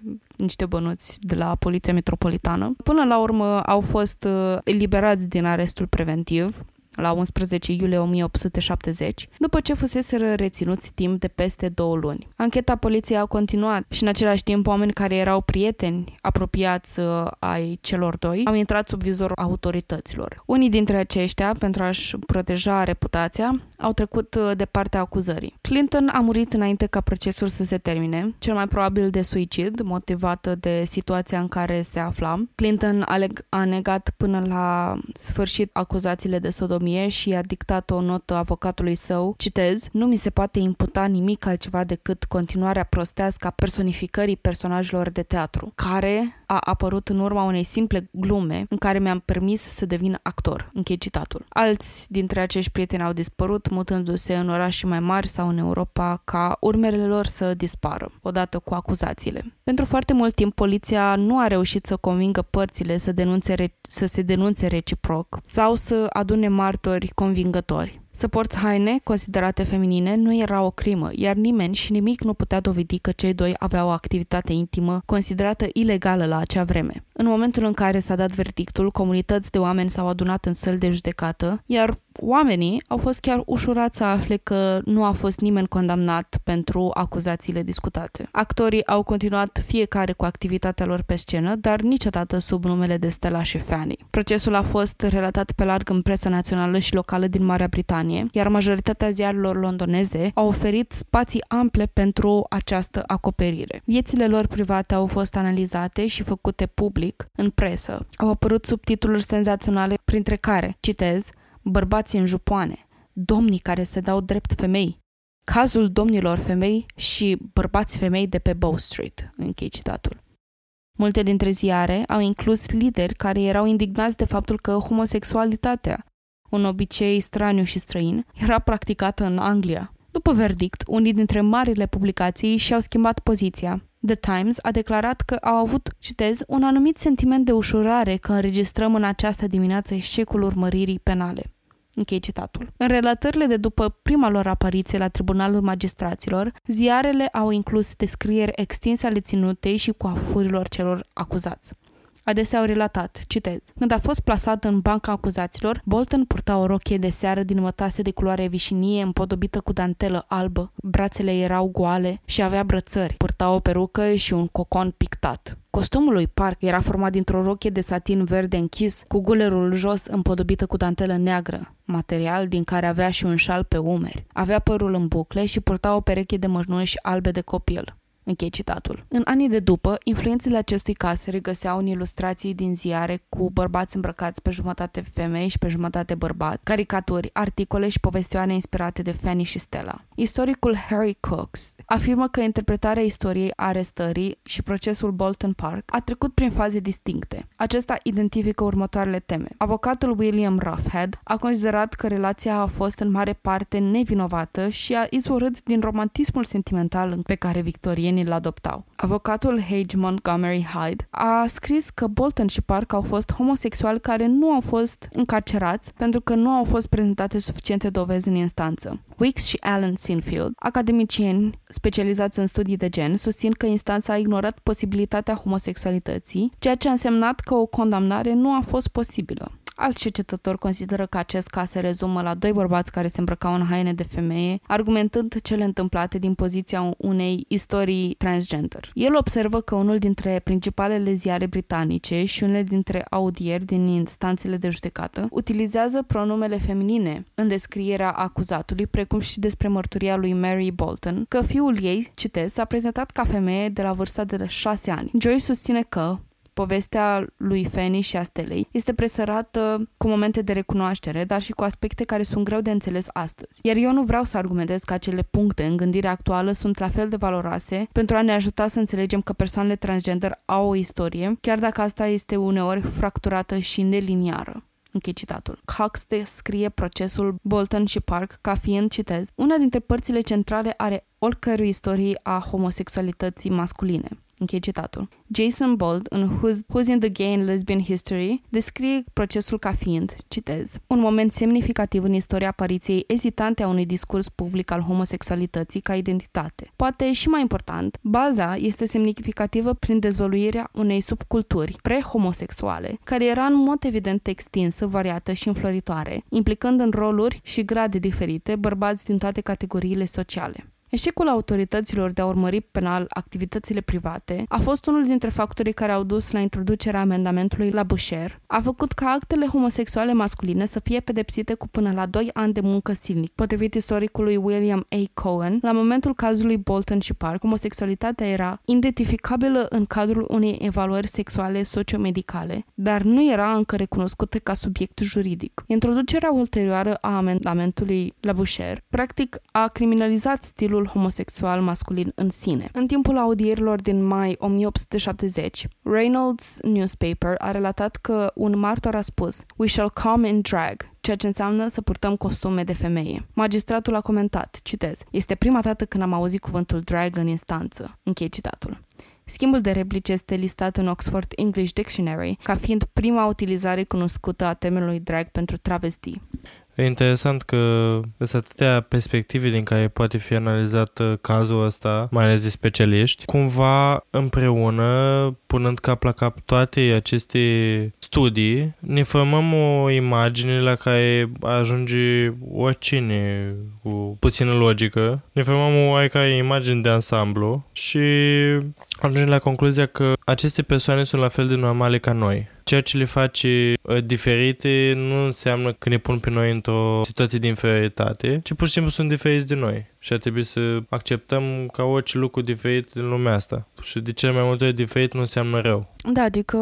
bănuți de la Poliția Metropolitană. Până la urmă au fost eliberați din arestul preventiv la 11 iulie 1870, după ce fuseseră reținuți timp de peste 2 luni. Ancheta poliției a continuat și, în același timp, oameni care erau prieteni apropiați ai celor doi au intrat sub vizorul autorităților. Unii dintre aceștia, pentru a-și proteja reputația, au trecut de partea acuzării. Clinton a murit înainte ca procesul să se termine, cel mai probabil de suicid, motivat de situația în care se afla. Clinton a negat până la sfârșit acuzațiile de sodomie și i-a dictat o notă avocatului său, citez, nu mi se poate imputa nimic altceva decât continuarea prostească a personificării personajelor de teatru, care a apărut în urma unei simple glume în care mi-am permis să devin actor, închei citatul. Alți dintre acești prieteni au dispărut, mutându-se în orașe mai mari sau în Europa ca urmele lor să dispară, odată cu acuzațiile. Pentru foarte mult timp, poliția nu a reușit să convingă părțile să se denunțe reciproc sau să adune martori convingători. Să porți haine considerate feminine nu era o crimă, iar nimeni și nimic nu putea dovedi că cei doi aveau o activitate intimă considerată ilegală la acea vreme. În momentul în care s-a dat verdictul, comunități de oameni s-au adunat în săli de judecată, iar oamenii au fost chiar ușurați să afle că nu a fost nimeni condamnat pentru acuzațiile discutate. Actorii au continuat fiecare cu activitatea lor pe scenă, dar niciodată sub numele de Stella și Fanny. Procesul a fost relatat pe larg în presa națională și locală din Marea Britanie, iar majoritatea ziarelor londoneze au oferit spații ample pentru această acoperire. Viețile lor private au fost analizate și făcute public în presă. Au apărut subtitluri senzaționale, printre care, citez, bărbații în jupoane, domnii care se dau drept femei, cazul domnilor femei și bărbați femei de pe Bow Street, închei citatul. Multe dintre ziare au inclus lideri care erau indignați de faptul că homosexualitatea, un obicei straniu și străin, era practicată în Anglia. După verdict, unii dintre marile publicații și-au schimbat poziția. The Times a declarat că au avut, citez, un anumit sentiment de ușurare că înregistrăm în această dimineață eșecul urmăririi penale. Închei citatul. În relatările de după prima lor apariție la Tribunalul Magistraților, ziarele au inclus descrieri extinse ale ținutei și coafurilor celor acuzați. adesea au relatat, citez. Când a fost plasat în banca acuzaților, Bolton purta o rochie de seară din mătase de culoare vișinie împodobită cu dantelă albă, brațele erau goale și avea brățări, purta o perucă și un cocon pictat. Costumul lui Park era format dintr-o rochie de satin verde închis, cu gulerul jos împodobită cu dantelă neagră, material din care avea și un șal pe umeri. Avea părul în bucle și purta o pereche de mășnuși albe de copil. Închei citatul. În anii de după, influențele acestui caz se regăseau în ilustrații din ziare cu bărbați îmbrăcați pe jumătate femei și pe jumătate bărbați, caricaturi, articole și povestioane inspirate de Fanny și Stella. Istoricul Harry Cox afirmă că interpretarea istoriei arestării și procesul Bolton Park a trecut prin faze distincte. Acesta identifică următoarele teme. Avocatul William Roughhead a considerat că relația a fost în mare parte nevinovată și a izvorât din romantismul sentimental pe care victorienii îl adoptau. Avocatul H. Montgomery Hyde a scris că Bolton și Park au fost homosexuali care nu au fost încarcerați pentru că nu au fost prezentate suficiente dovezi în instanță. Wicks și Alan Sinfield, academicieni specializați în studii de gen, susțin că instanța a ignorat posibilitatea homosexualității, ceea ce a însemnat că o condamnare nu a fost posibilă. Alți cercetători consideră că acest caz se rezumă la doi bărbați care se îmbrăcau în haine de femeie, argumentând cele întâmplate din poziția unei istorii transgender. El observă că unul dintre principalele ziare britanice și unele dintre audieri din instanțele de judecată utilizează pronumele feminine în descrierea acuzatului, precum și despre mărturia lui Mary Bolton, că fiul ei, citez, s-a prezentat ca femeie de la vârsta de 6 ani. Joy susține că povestea lui Fanny și a Stelei este presărată cu momente de recunoaștere, dar și cu aspecte care sunt greu de înțeles astăzi. Iar eu nu vreau să argumentez că acele puncte în gândirea actuală sunt la fel de valoroase pentru a ne ajuta să înțelegem că persoanele transgender au o istorie, chiar dacă asta este uneori fracturată și neliniară. Închei citatul. Cox descrie procesul Bolton și Park ca fiind, citez, una dintre părțile centrale ale oricărui istorii a homosexualității masculine. Închei citatul. Jason Bold, în Who's in the Gay and Lesbian History, descrie procesul ca fiind, citez, un moment semnificativ în istoria apariției ezitante a unui discurs public al homosexualității ca identitate. Poate și mai important, baza este semnificativă prin dezvăluirea unei subculturi pre-homosexuale, care era în mod evident extinsă, variată și înfloritoare, implicând în roluri și grade diferite bărbați din toate categoriile sociale. Eșecul autorităților de a urmări penal activitățile private a fost unul dintre factorii care au dus la introducerea amendamentului la Boucher, a făcut ca actele homosexuale masculine să fie pedepsite cu până la 2 ani de muncă silnic. Potrivit istoricului William A. Cohen, la momentul cazului Bolton și Park, homosexualitatea era identificabilă în cadrul unei evaluări sexuale sociomedicale, dar nu era încă recunoscută ca subiect juridic. Introducerea ulterioară a amendamentului la Boucher, practic, a criminalizat stilul homosexual masculin în sine. În timpul audierilor din mai 1870, Reynolds Newspaper a relatat că un martor a spus "We shall come in drag", ceea ce înseamnă să purtăm costume de femeie. Magistratul a comentat, citez, "Este prima dată când am auzit cuvântul drag în instanță." Închei citatul. Schimbul de replici este listat în Oxford English Dictionary ca fiind prima utilizare cunoscută a termenului drag pentru travestii. E interesant că sunt atâtea perspective din care poate fi analizat cazul ăsta, mai ales de specialiști, cumva împreună, punând cap la cap toate aceste studii, ne formăm o imagine la care ajunge oricine cu puțină logică, ne formăm o oarecare imagine de ansamblu și ajungem la concluzia că aceste persoane sunt la fel de normale ca noi. Ceea ce le face diferite nu înseamnă că ne pun pe noi într-o situație de inferioritate, ci pur și simplu sunt diferiți de noi și ar trebui să acceptăm ca orice lucru diferit din lumea asta. Și de cel mai multe ori diferit nu înseamnă rău. Da, adică,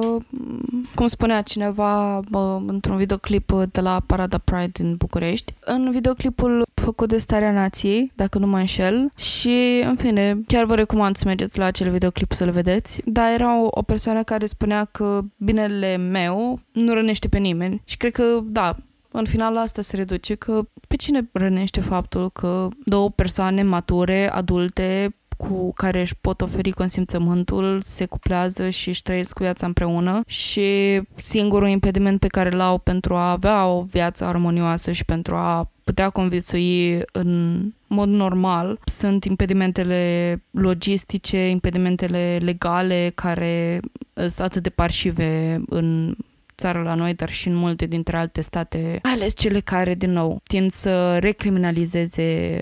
cum spunea cineva într-un videoclip de la Parada Pride din București, în videoclipul făcut de Starea Nației, dacă nu mă înșel, și, în fine, chiar vă recomand să mergeți la acel videoclip să-l vedeți, dar era o persoană care spunea că binele meu nu rănește pe nimeni și cred că, da, în final la asta se reduce, că pe cine rănește faptul că două persoane mature, adulte, cu care își pot oferi consimțământul, se cuplează și își trăiesc cu viața împreună și singurul impediment pe care l-au pentru a avea o viață armonioasă și pentru a putea conviețui în mod normal sunt impedimentele logistice, impedimentele legale care sunt atât de parșive în țara la noi, dar și în multe dintre alte state, mai ales cele care, din nou, tind să recriminalizeze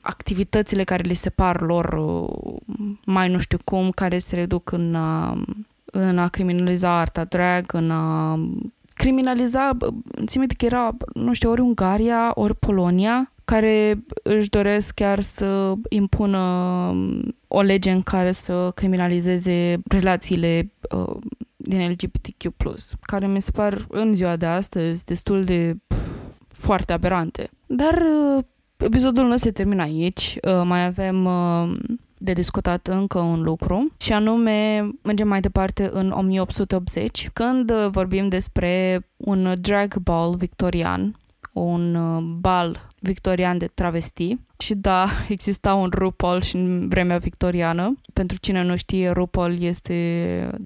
activitățile care li se par lor mai nu știu cum, care se reduc în a criminaliza arta drag, în a criminaliza, țin minte că era, nu știu, ori Ungaria, ori Polonia, care își doresc chiar să impună o lege în care să criminalizeze relațiile din LGBTQ+, care mi se par în ziua de astăzi destul de foarte aberante. Dar episodul nu se termină aici. Mai avem de discutat încă un lucru și anume mergem mai departe în 1880 când vorbim despre un drag ball victorian, un bal victorian de travesti. Și da, exista un RuPaul și în vremea victoriană. Pentru cine nu știe, RuPaul este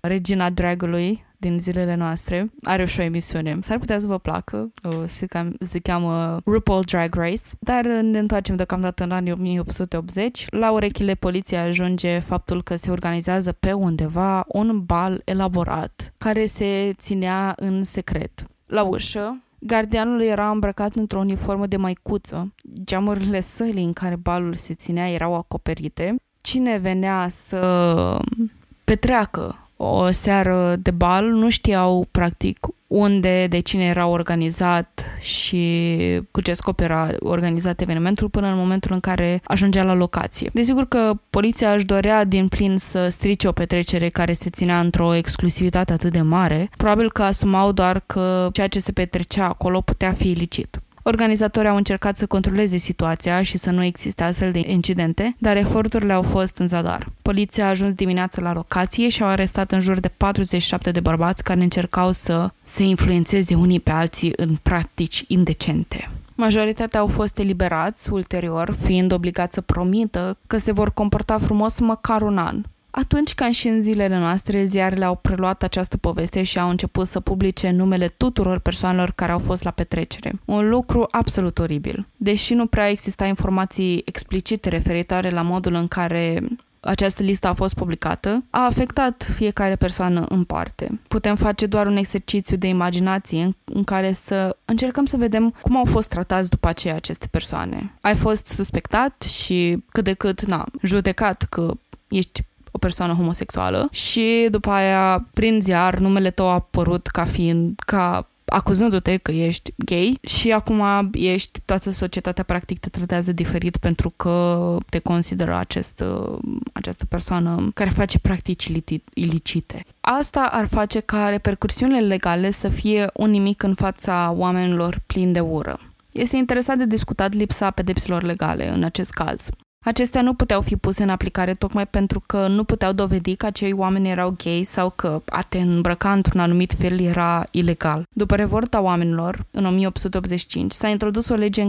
regina dragului din zilele noastre. Are și o emisiune. S-ar putea să vă placă. Se cheamă RuPaul Drag Race. Dar ne întoarcem deocamdată în anii 1880. La urechile poliției ajunge faptul că se organizează pe undeva un bal elaborat care se ținea în secret. La ușă, gardianul era îmbrăcat într-o uniformă de măicuță. Geamurile sălii în care balul se ținea erau acoperite. Cine venea să petreacă o seară de bal nu știau practic unde, de cine era organizat și cu ce scop era organizat evenimentul până în momentul în care ajungea la locație. Desigur că poliția își dorea din plin să strice o petrecere care se ținea într-o exclusivitate atât de mare. Probabil că asumau doar că ceea ce se petrecea acolo putea fi ilicit. Organizatorii au încercat să controleze situația și să nu existe astfel de incidente, dar eforturile au fost în zadar. Poliția a ajuns dimineața la locație și au arestat în jur de 47 de bărbați care încercau să se influențeze unii pe alții în practici indecente. Majoritatea au fost eliberați ulterior, fiind obligați să promită că se vor comporta frumos măcar un an. Atunci, ca și în zilele noastre, ziarele au preluat această poveste și au început să publice numele tuturor persoanelor care au fost la petrecere. Un lucru absolut oribil. Deși nu prea exista informații explicite referitoare la modul în care această listă a fost publicată, a afectat fiecare persoană în parte. Putem face doar un exercițiu de imaginație în care să încercăm să vedem cum au fost tratați după aceea aceste persoane. Ai fost suspectat și cât de cât, judecat că ești o persoană homosexuală și după aia, prin ziar, numele tău a apărut ca acuzându-te că ești gay și acum toată societatea practic te tratează diferit pentru că te consideră această persoană care face practici ilicite. Asta ar face ca repercursiunile legale să fie un nimic în fața oamenilor plini de ură. Este interesant de discutat lipsa pedepselor legale în acest caz. Acestea nu puteau fi puse în aplicare tocmai pentru că nu puteau dovedi că acei oameni erau gay sau că a te îmbrăca într-un anumit fel era ilegal. După revolta oamenilor, în 1885, s-a introdus o lege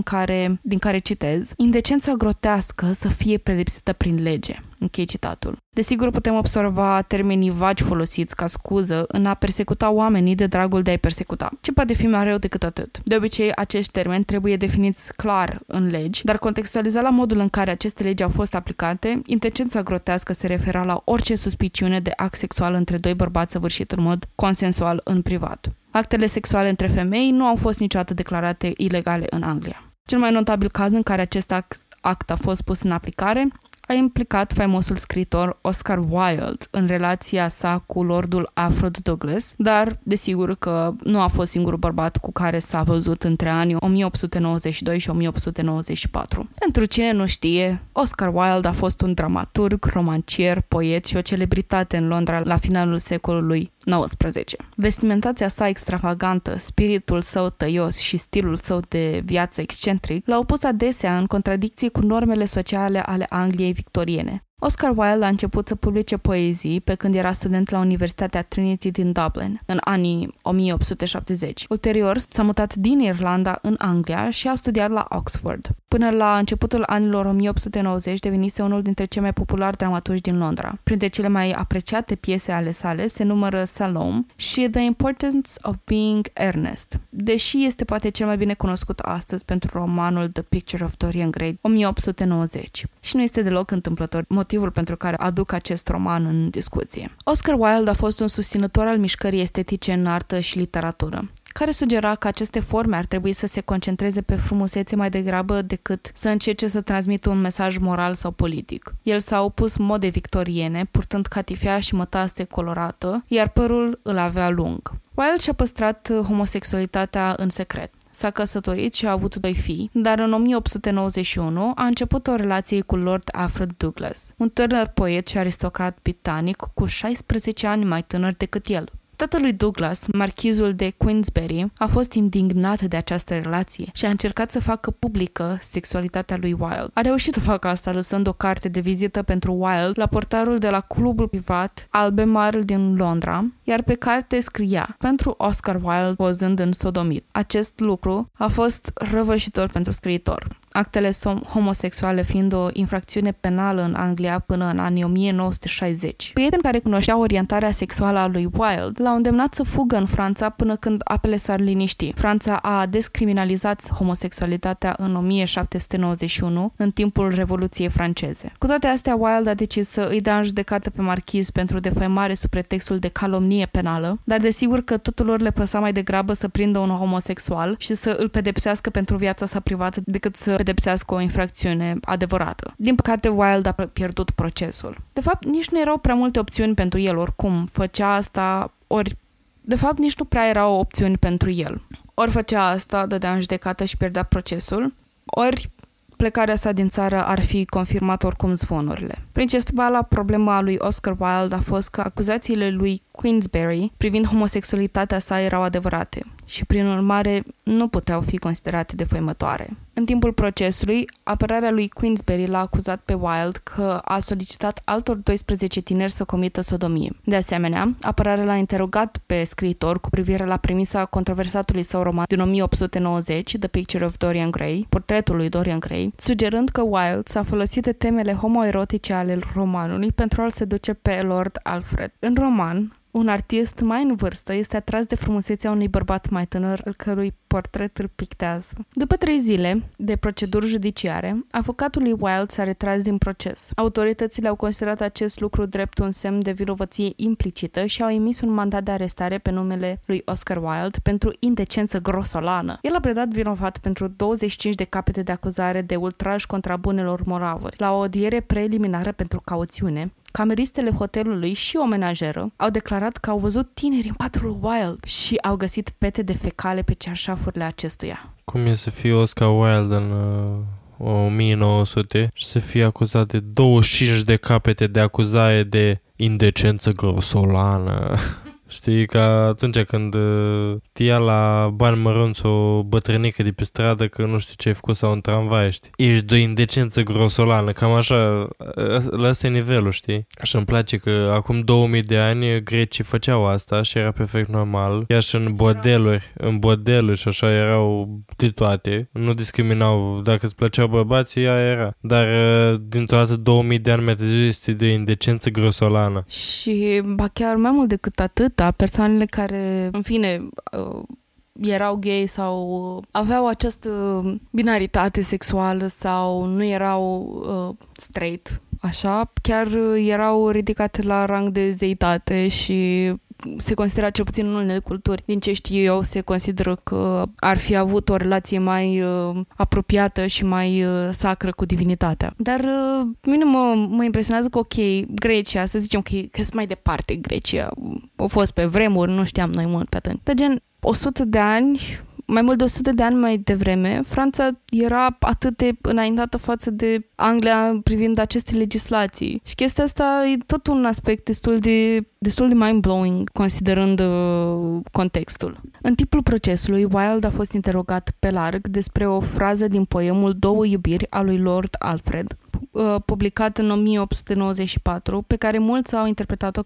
din care citez, indecența grotească să fie pedepsită prin lege. Închei citatul. Desigur, putem observa termenii vagi folosiți ca scuză în a persecuta oamenii de dragul de a-i persecuta. Ce poate fi mai rău decât atât? De obicei, acești termeni trebuie definiți clar în legi, dar contextualizat la modul în care aceste legi au fost aplicate, indecența grotească se refera la orice suspiciune de act sexual între doi bărbați săvârșit în mod consensual în privat. Actele sexuale între femei nu au fost niciodată declarate ilegale în Anglia. Cel mai notabil caz în care acest act a fost pus în aplicare a implicat faimosul scriitor Oscar Wilde în relația sa cu Lordul Alfred Douglas, dar desigur că nu a fost singurul bărbat cu care s-a văzut între anii 1892 și 1894. Pentru cine nu știe, Oscar Wilde a fost un dramaturg, romancier, poet și o celebritate în Londra la finalul secolului 19. Vestimentația sa extravagantă, spiritul său tăios și stilul său de viață excentric l-au pus adesea în contradicție cu normele sociale ale Angliei victoriene. Oscar Wilde a început să publice poezii pe când era student la Universitatea Trinity din Dublin, în anii 1870. Ulterior, s-a mutat din Irlanda în Anglia și a studiat la Oxford. Până la începutul anilor 1890 devenise unul dintre cei mai populari dramaturgi din Londra. Printre cele mai apreciate piese ale sale se numără Salome și The Importance of Being Earnest, deși este poate cel mai bine cunoscut astăzi pentru romanul The Picture of Dorian Gray, 1890. Și nu este deloc întâmplător motivul pentru care aduc acest roman în discuție. Oscar Wilde a fost un susținător al mișcării estetice în artă și literatură, care sugera că aceste forme ar trebui să se concentreze pe frumusețe mai degrabă decât să încerce să transmită un mesaj moral sau politic. El s-a opus modei victoriene, purtând catifea și mătase colorată, iar părul îl avea lung. Wilde și-a păstrat homosexualitatea în secret. S-a căsătorit și a avut 2 fii, dar în 1891 a început o relație cu Lord Alfred Douglas, un tânăr poet și aristocrat britanic cu 16 ani mai tânăr decât el. Tatălui Douglas, marchizul de Queensberry, a fost indignat de această relație și a încercat să facă publică sexualitatea lui Wilde. A reușit să facă asta lăsând o carte de vizită pentru Wilde la portarul de la clubul privat Albemarle din Londra, iar pe carte scria pentru Oscar Wilde pozând în sodomit. Acest lucru a fost răvășitor pentru scriitor. Actele homosexuale fiind o infracțiune penală în Anglia până în anii 1960. Prieteni care cunoșteau orientarea sexuală a lui Wilde l-au îndemnat să fugă în Franța până când apele s-ar liniști. Franța a descriminalizat homosexualitatea în 1791, în timpul Revoluției franceze. Cu toate astea, Wilde a decis să îi dea în judecată pe marchiz pentru defăimare sub pretextul de calomnie penală, dar desigur că tuturor le păsa mai degrabă să prindă un homosexual și să îl pedepsească pentru viața sa privată decât să pedepsească o infracțiune adevărată. Din păcate, Wilde a pierdut procesul. De fapt, nici nu erau prea multe opțiuni pentru el oricum. Făcea asta ori... De fapt, nici nu prea erau opțiuni pentru el. Ori făcea asta, dădea în judecată și pierdea procesul, ori plecarea sa din țară ar fi confirmat oricum zvonurile. Principala problemă a lui Oscar Wilde a fost că acuzațiile lui Queensberry privind homosexualitatea sa erau adevărate și, prin urmare, nu puteau fi considerate defăimătoare. În timpul procesului, apărarea lui Queensberry l-a acuzat pe Wilde că a solicitat altor 12 tineri să comită sodomie. De asemenea, apărarea l-a interogat pe scriitor cu privire la premisa controversatului său roman din 1890, The Picture of Dorian Gray, portretul lui Dorian Gray, sugerând că Wilde s-a folosit de temele homoerotice ale romanului pentru a-l seduce pe Lord Alfred. În roman, un artist mai în vârstă este atras de frumusețea unui bărbat mai tânăr, al cărui portret îl pictează. După 3 zile de proceduri judiciare, avocatul lui Wilde s-a retras din proces. Autoritățile au considerat acest lucru drept un semn de vinovăție implicită și au emis un mandat de arestare pe numele lui Oscar Wilde pentru indecență grosolană. El a pledat vinovat pentru 25 de capete de acuzare de ultraj contra bunelor moravuri, la o audiere preliminară pentru cauțiune. Cameristele hotelului și o menajeră au declarat că au văzut tineri în patul Wilde și au găsit pete de fecale pe cearșafurile acestuia. Cum e să fie Oscar Wilde în 1900 și să fie acuzat de 25 de capete de acuzare de indecență grosolană? Știi, ca atunci când tia la bani mărunți o bătrânică de pe stradă că nu știu ce ai făcut sau un tramvai, știi? Ești de indecență grosolană, cam așa, lasă nivelul, știi? Așa îmi place că acum 2000 de ani grecii făceau asta și era perfect normal. Ia și în bordeluri și așa erau de toate, nu discriminau, dacă îți plăceau bărbații, ea era. Dar dintr-o dată 2000 de ani mai târziu este de indecență grosolană. Și ba chiar mai mult decât atât, da, persoanele care, în fine, erau gay sau aveau această binaritate sexuală sau nu erau straight, așa, chiar erau ridicate la rang de zeitate și se considera, cel puțin în unele culturi, din ce știu eu, se consideră că ar fi avut o relație mai apropiată și mai sacră cu divinitatea. Dar minim mă impresionează că, ok, Grecia, să zicem că sunt mai departe Grecia, au fost pe vremuri, nu știam noi mult pe atunci. Dar gen, 100 de ani... Mai mult de 100 de ani mai devreme, Franța era atât de înaintată față de Anglia privind aceste legislații. Și chestia asta e tot un aspect destul de mind-blowing, considerând contextul. În timpul procesului, Wilde a fost interogat pe larg despre o frază din poemul Două iubiri al lui Lord Alfred, publicat în 1894, pe care mulți au interpretat-o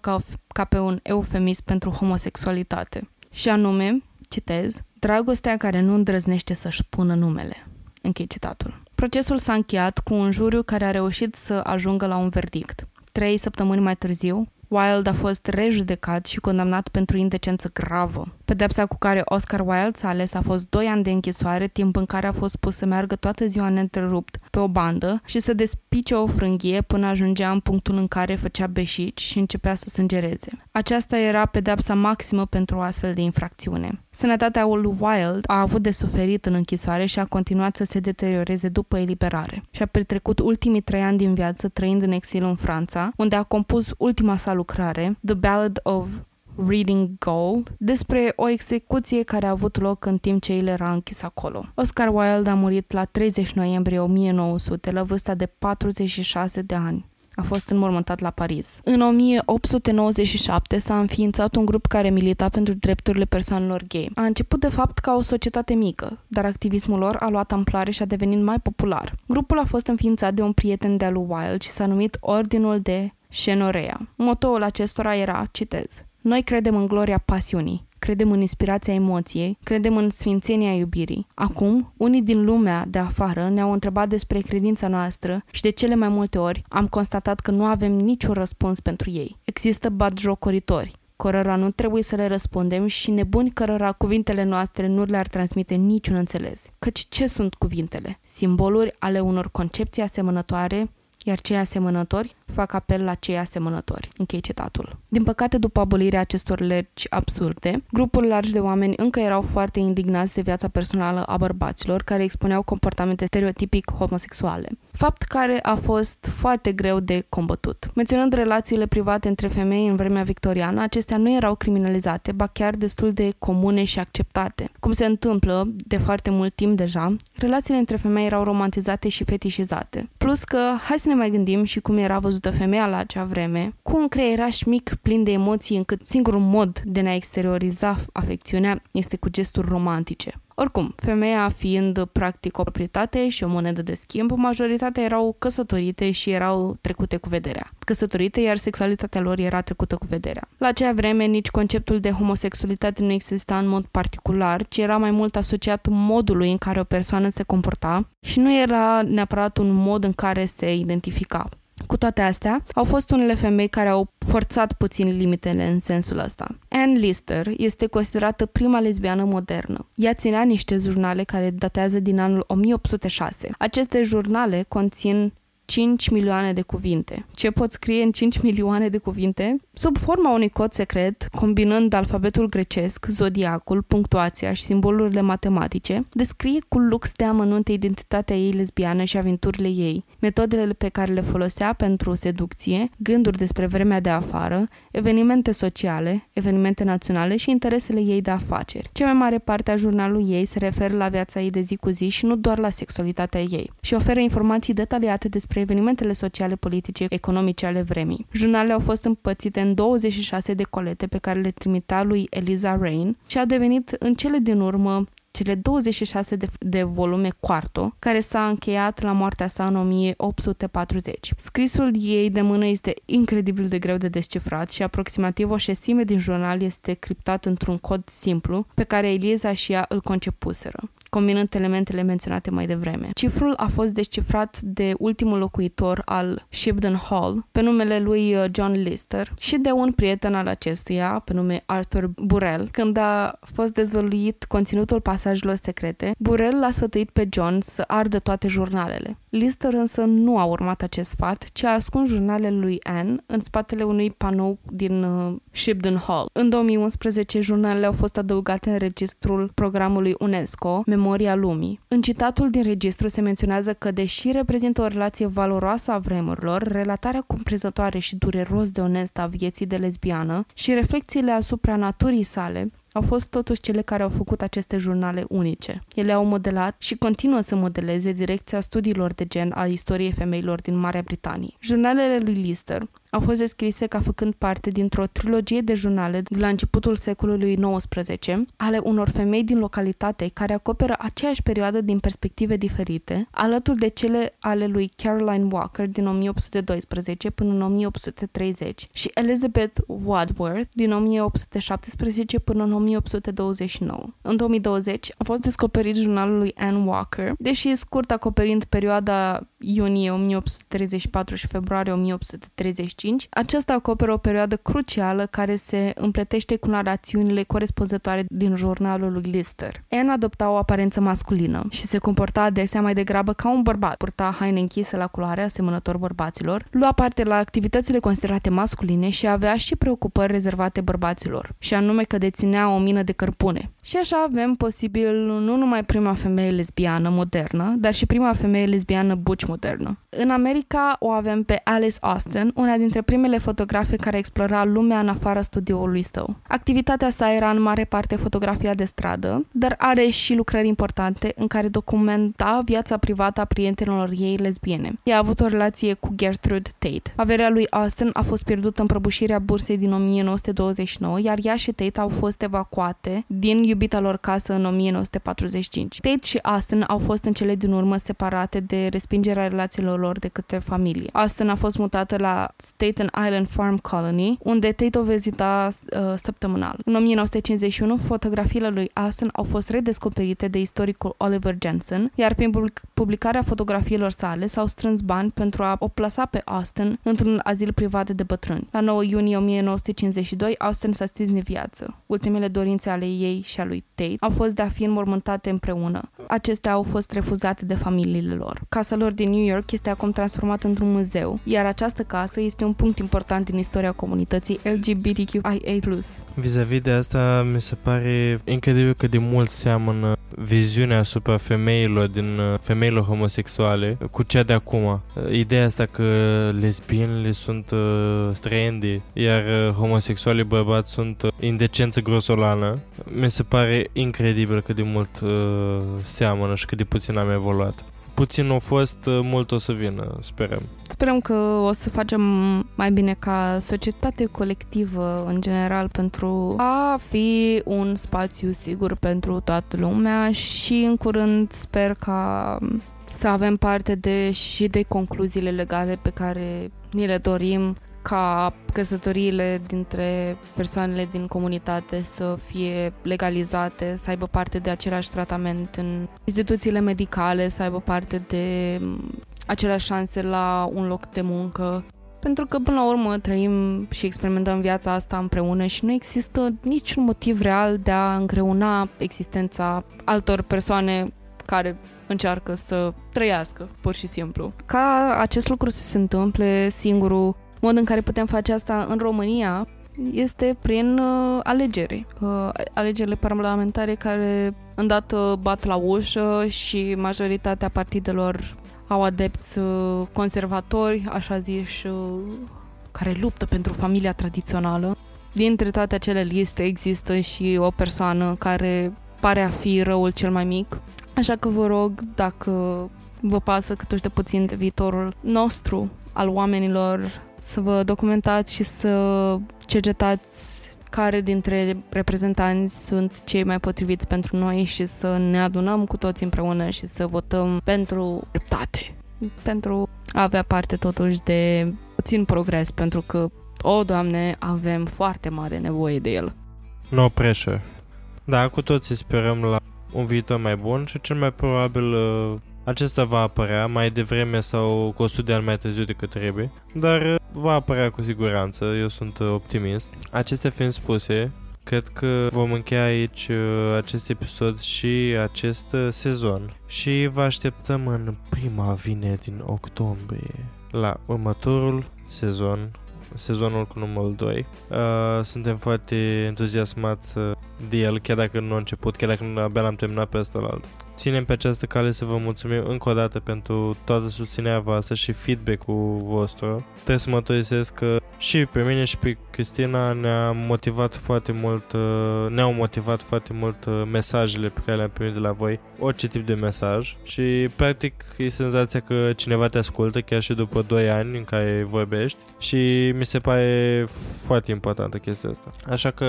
ca pe un eufemism pentru homosexualitate. Și anume, citez, dragostea care nu îndrăznește să-și pună numele. Închei citatul. Procesul s-a încheiat cu un juriu care a reușit să ajungă la un verdict. 3 săptămâni mai târziu, Wilde a fost rejudecat și condamnat pentru indecență gravă. Pedepsa cu care Oscar Wilde s-a ales a fost 2 ani de închisoare, timp în care a fost pus să meargă toată ziua neîntrerupt pe o bandă și să despice o frânghie până ajungea în punctul în care făcea beșici și începea să sângereze. Aceasta era pedepsa maximă pentru o astfel de infracțiune. Sănătatea lui Wilde a avut de suferit în închisoare și a continuat să se deterioreze după eliberare. Și a petrecut ultimii 3 ani din viață trăind în exil în Franța, unde a compus ultima sa lucrare, The Ballad of Reading Gold, despre o execuție care a avut loc în timp ce el era închis acolo. Oscar Wilde a murit la 30 noiembrie 1900, la vârsta de 46 de ani. A fost înmormântat la Paris. În 1897 s-a înființat un grup care milita pentru drepturile persoanelor gay. A început de fapt ca o societate mică, dar activismul lor a luat amploare și a devenit mai popular. Grupul a fost înființat de un prieten de-a lui Wilde și s-a numit Ordinul de Xenorea. Motoul acestora era, citez, noi credem în gloria pasiunii, credem în inspirația emoției, credem în sfințenia iubirii. Acum, unii din lumea de afară ne-au întrebat despre credința noastră și de cele mai multe ori am constatat că nu avem niciun răspuns pentru ei. Există batjocoritori, cărora nu trebuie să le răspundem și nebuni cărora cuvintele noastre nu le-ar transmite niciun înțeles. Căci ce sunt cuvintele? Simboluri ale unor concepții asemănătoare, iar cei asemănători fac apel la cei asemănători. Închei citatul. Din păcate, după abolirea acestor legi absurde, grupuri largi de oameni încă erau foarte indignați de viața personală a bărbaților care expuneau comportamente stereotipic homosexuale, fapt care a fost foarte greu de combătut. Menționând relațiile private între femei în vremea victoriană, acestea nu erau criminalizate, ba chiar destul de comune și acceptate. Cum se întâmplă de foarte mult timp deja, relațiile între femei erau romantizate și fetișizate. Plus că, hai să ne mai gândim și cum era văzut de femeia la acea vreme, cu un creieraș mic plin de emoții, încât singurul mod de a exterioriza afecțiunea este cu gesturi romantice. Oricum, femeia fiind practic o proprietate și o monedă de schimb, majoritatea erau căsătorite și erau trecute cu vederea. Căsătorite, iar sexualitatea lor era trecută cu vederea. La acea vreme, nici conceptul de homosexualitate nu exista în mod particular, ci era mai mult asociat modului în care o persoană se comporta și nu era neapărat un mod în care se identifica. Cu toate astea, au fost unele femei care au forțat puțin limitele în sensul ăsta. Anne Lister este considerată prima lesbiană modernă. Ea ținea niște jurnale care datează din anul 1806. Aceste jurnale conțin 5 milioane de cuvinte. Ce pot scrie în 5 milioane de cuvinte? Sub forma unui cod secret, combinând alfabetul grecesc, zodiacul, punctuația și simbolurile matematice, descrie cu lux de amănunte identitatea ei lesbiană și aventurile ei, metodele pe care le folosea pentru seducție, gânduri despre vremea de afară, evenimente sociale, evenimente naționale și interesele ei de afaceri. Cea mai mare parte a jurnalului ei se referă la viața ei de zi cu zi și nu doar la sexualitatea ei, și oferă informații detaliate despre evenimentele sociale, politice, economice ale vremii. Jurnalele au fost împărțite în 26 de colete pe care le trimitea lui Eliza Rain și au devenit în cele din urmă cele 26 de volume quarto, care s-a încheiat la moartea sa în 1840. Scrisul ei de mână este incredibil de greu de descifrat și aproximativ o șesime din jurnal este criptat într-un cod simplu pe care Eliza și ea îl concepuseră, combinând elementele menționate mai devreme. Cifrul a fost descifrat de ultimul locuitor al Shibden Hall, pe numele lui John Lister, și de un prieten al acestuia, pe nume Arthur Burel. Când a fost dezvăluit conținutul pasajelor secrete, Burel l-a sfătuit pe John să ardă toate jurnalele. Lister însă nu a urmat acest sfat, ci a ascuns jurnalele lui Anne în spatele unui panou din Shibden Hall. În 2011, jurnalele au fost adăugate în registrul programului UNESCO, Memoria Lumii. În citatul din registru se menționează că, deși reprezintă o relație valoroasă a vremurilor, relatarea cuprinzătoare și dureros de onestă a vieții de lesbiană și reflexiile asupra naturii sale au fost totuși cele care au făcut aceste jurnale unice. Ele au modelat și continuă să modeleze direcția studiilor de gen a istoriei femeilor din Marea Britanie. Jurnalele lui Lister au fost descrise ca făcând parte dintr-o trilogie de jurnale de la începutul secolului XIX, ale unor femei din localitate care acoperă aceeași perioadă din perspective diferite, alături de cele ale lui Caroline Walker din 1812 până în 1830 și Elizabeth Wadsworth din 1817 până în 1829. În 2020 a fost descoperit jurnalul lui Anne Walker, deși scurt acoperind perioada iunie 1834 și februarie 1835, acesta acoperă o perioadă crucială care se împletește cu narațiunile corespunzătoare din jurnalul lui Lister. Anne adopta o aparență masculină și se comporta adesea mai degrabă ca un bărbat, purta haine închise la culoare asemănător bărbaților, lua parte la activitățile considerate masculine și avea și preocupări rezervate bărbaților, și anume că deținea o mină de cărbune. Și așa avem posibil nu numai prima femeie lesbiană modernă, dar și prima femeie lesbiană butch modernă. În America o avem pe Alice Austen, una dintre primele fotografe care explora lumea în afara studioului său. Activitatea sa era în mare parte fotografia de stradă, dar are și lucrări importante în care documenta viața privată a prietenilor ei lesbiene. Ea a avut o relație cu Gertrude Tate. Averea lui Austen a fost pierdută în prăbușirea bursei din 1929, iar ea și Tate au fost evacuate din iubita lor casă în 1945. Tate și Austen au fost în cele din urmă separate de respingerea relațiilor lor de către familie. Austen a fost mutată la Staten Island Farm Colony, unde Tate o vizita săptămânal. În 1951, fotografiile lui Austen au fost redescoperite de istoricul Oliver Jensen, iar prin publicarea fotografiilor sale s-au strâns bani pentru a o plasa pe Austen într-un azil privat de bătrâni. La 9 iunie 1952, Austen s-a stins neviață. Ultimele dorințe ale ei și a lui Tate au fost de a fi înmormântate împreună. Acestea au fost refuzate de familiile lor. Casa lor din New York este acum transformată într-un muzeu, iar această casă este un punct important din istoria comunității LGBTQIA+. Vis-a-vis de asta, mi se pare incredibil că de mult seamănă viziunea asupra femeilor homosexuale cu cea de acum. Ideea asta că lesbienele sunt trendy, iar homosexualii bărbați sunt indecență grosolană, mi se pare incredibil cât de mult seamănă și cât de puțin am evoluat. Puțin au fost, mult o să vină, sperăm. Sperăm că o să facem mai bine ca societate colectivă în general pentru a fi un spațiu sigur pentru toată lumea și în curând sper ca să avem parte de concluziile legale pe care ni le dorim, ca căsătoriile dintre persoanele din comunitate să fie legalizate, să aibă parte de același tratament în instituțiile medicale, să aibă parte de aceleași șanse la un loc de muncă. Pentru că, până la urmă, trăim și experimentăm viața asta împreună și nu există niciun motiv real de a îngreuna existența altor persoane care încearcă să trăiască, pur și simplu. Ca acest lucru să se întâmple, singurul mod în care putem face asta în România este prin alegeri. Alegerile parlamentare care îndată bat la ușă și majoritatea partidelor au adepți conservatori, așa ziși, care luptă pentru familia tradițională. Dintre toate acele liste există și o persoană care pare a fi răul cel mai mic. Așa că vă rog, dacă vă pasă câtuși de puțin de viitorul nostru, al oamenilor, să vă documentați și să cercetați care dintre reprezentanți sunt cei mai potriviți pentru noi și să ne adunăm cu toți împreună și să votăm pentru dreptate, pentru a avea parte totuși de puțin progres, pentru că, Doamne, avem foarte mare nevoie de el. No pressure. Da, cu toții sperăm la un viitor mai bun și cel mai probabil acesta va apărea mai devreme sau cu 100 de ani mai târziu decât trebuie, dar va apărea cu siguranță, eu sunt optimist. Acestea fiind spuse, cred că vom încheia aici acest episod și acest sezon și vă așteptăm în prima vineri din octombrie la următorul sezon, sezonul cu numărul 2. Suntem foarte entuziasmați de el, chiar dacă nu a început, chiar dacă abia l-am terminat pe ăsta la altă. Ținem pe această cale să vă mulțumim încă o dată pentru toată susținerea voastră și feedback-ul vostru. Trebuie să mărturisesc că și pe mine și pe Cristina ne-au motivat foarte mult mesajele pe care le-am primit de la voi, orice tip de mesaj, și practic e senzația că cineva te ascultă chiar și după 2 ani în care vorbești și mi se pare foarte importantă chestia asta. Așa că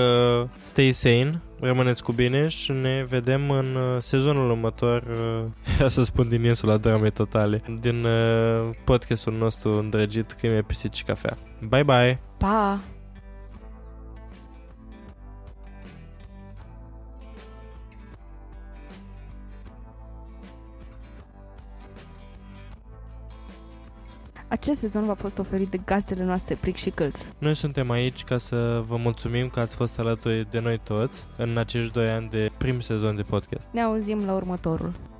stay sane, rămâneți cu bine și ne vedem în sezonul următor, să spun, din insula dramei totale, din podcastul nostru îndrăgit Crime, Pisici și Cafea. Bye bye! Pa! Acest sezon v-a fost oferit de gazdele noastre Pric și Călț. Noi suntem aici ca să vă mulțumim că ați fost alături de noi toți în acești 2 ani de prim sezon de podcast. Ne auzim la următorul.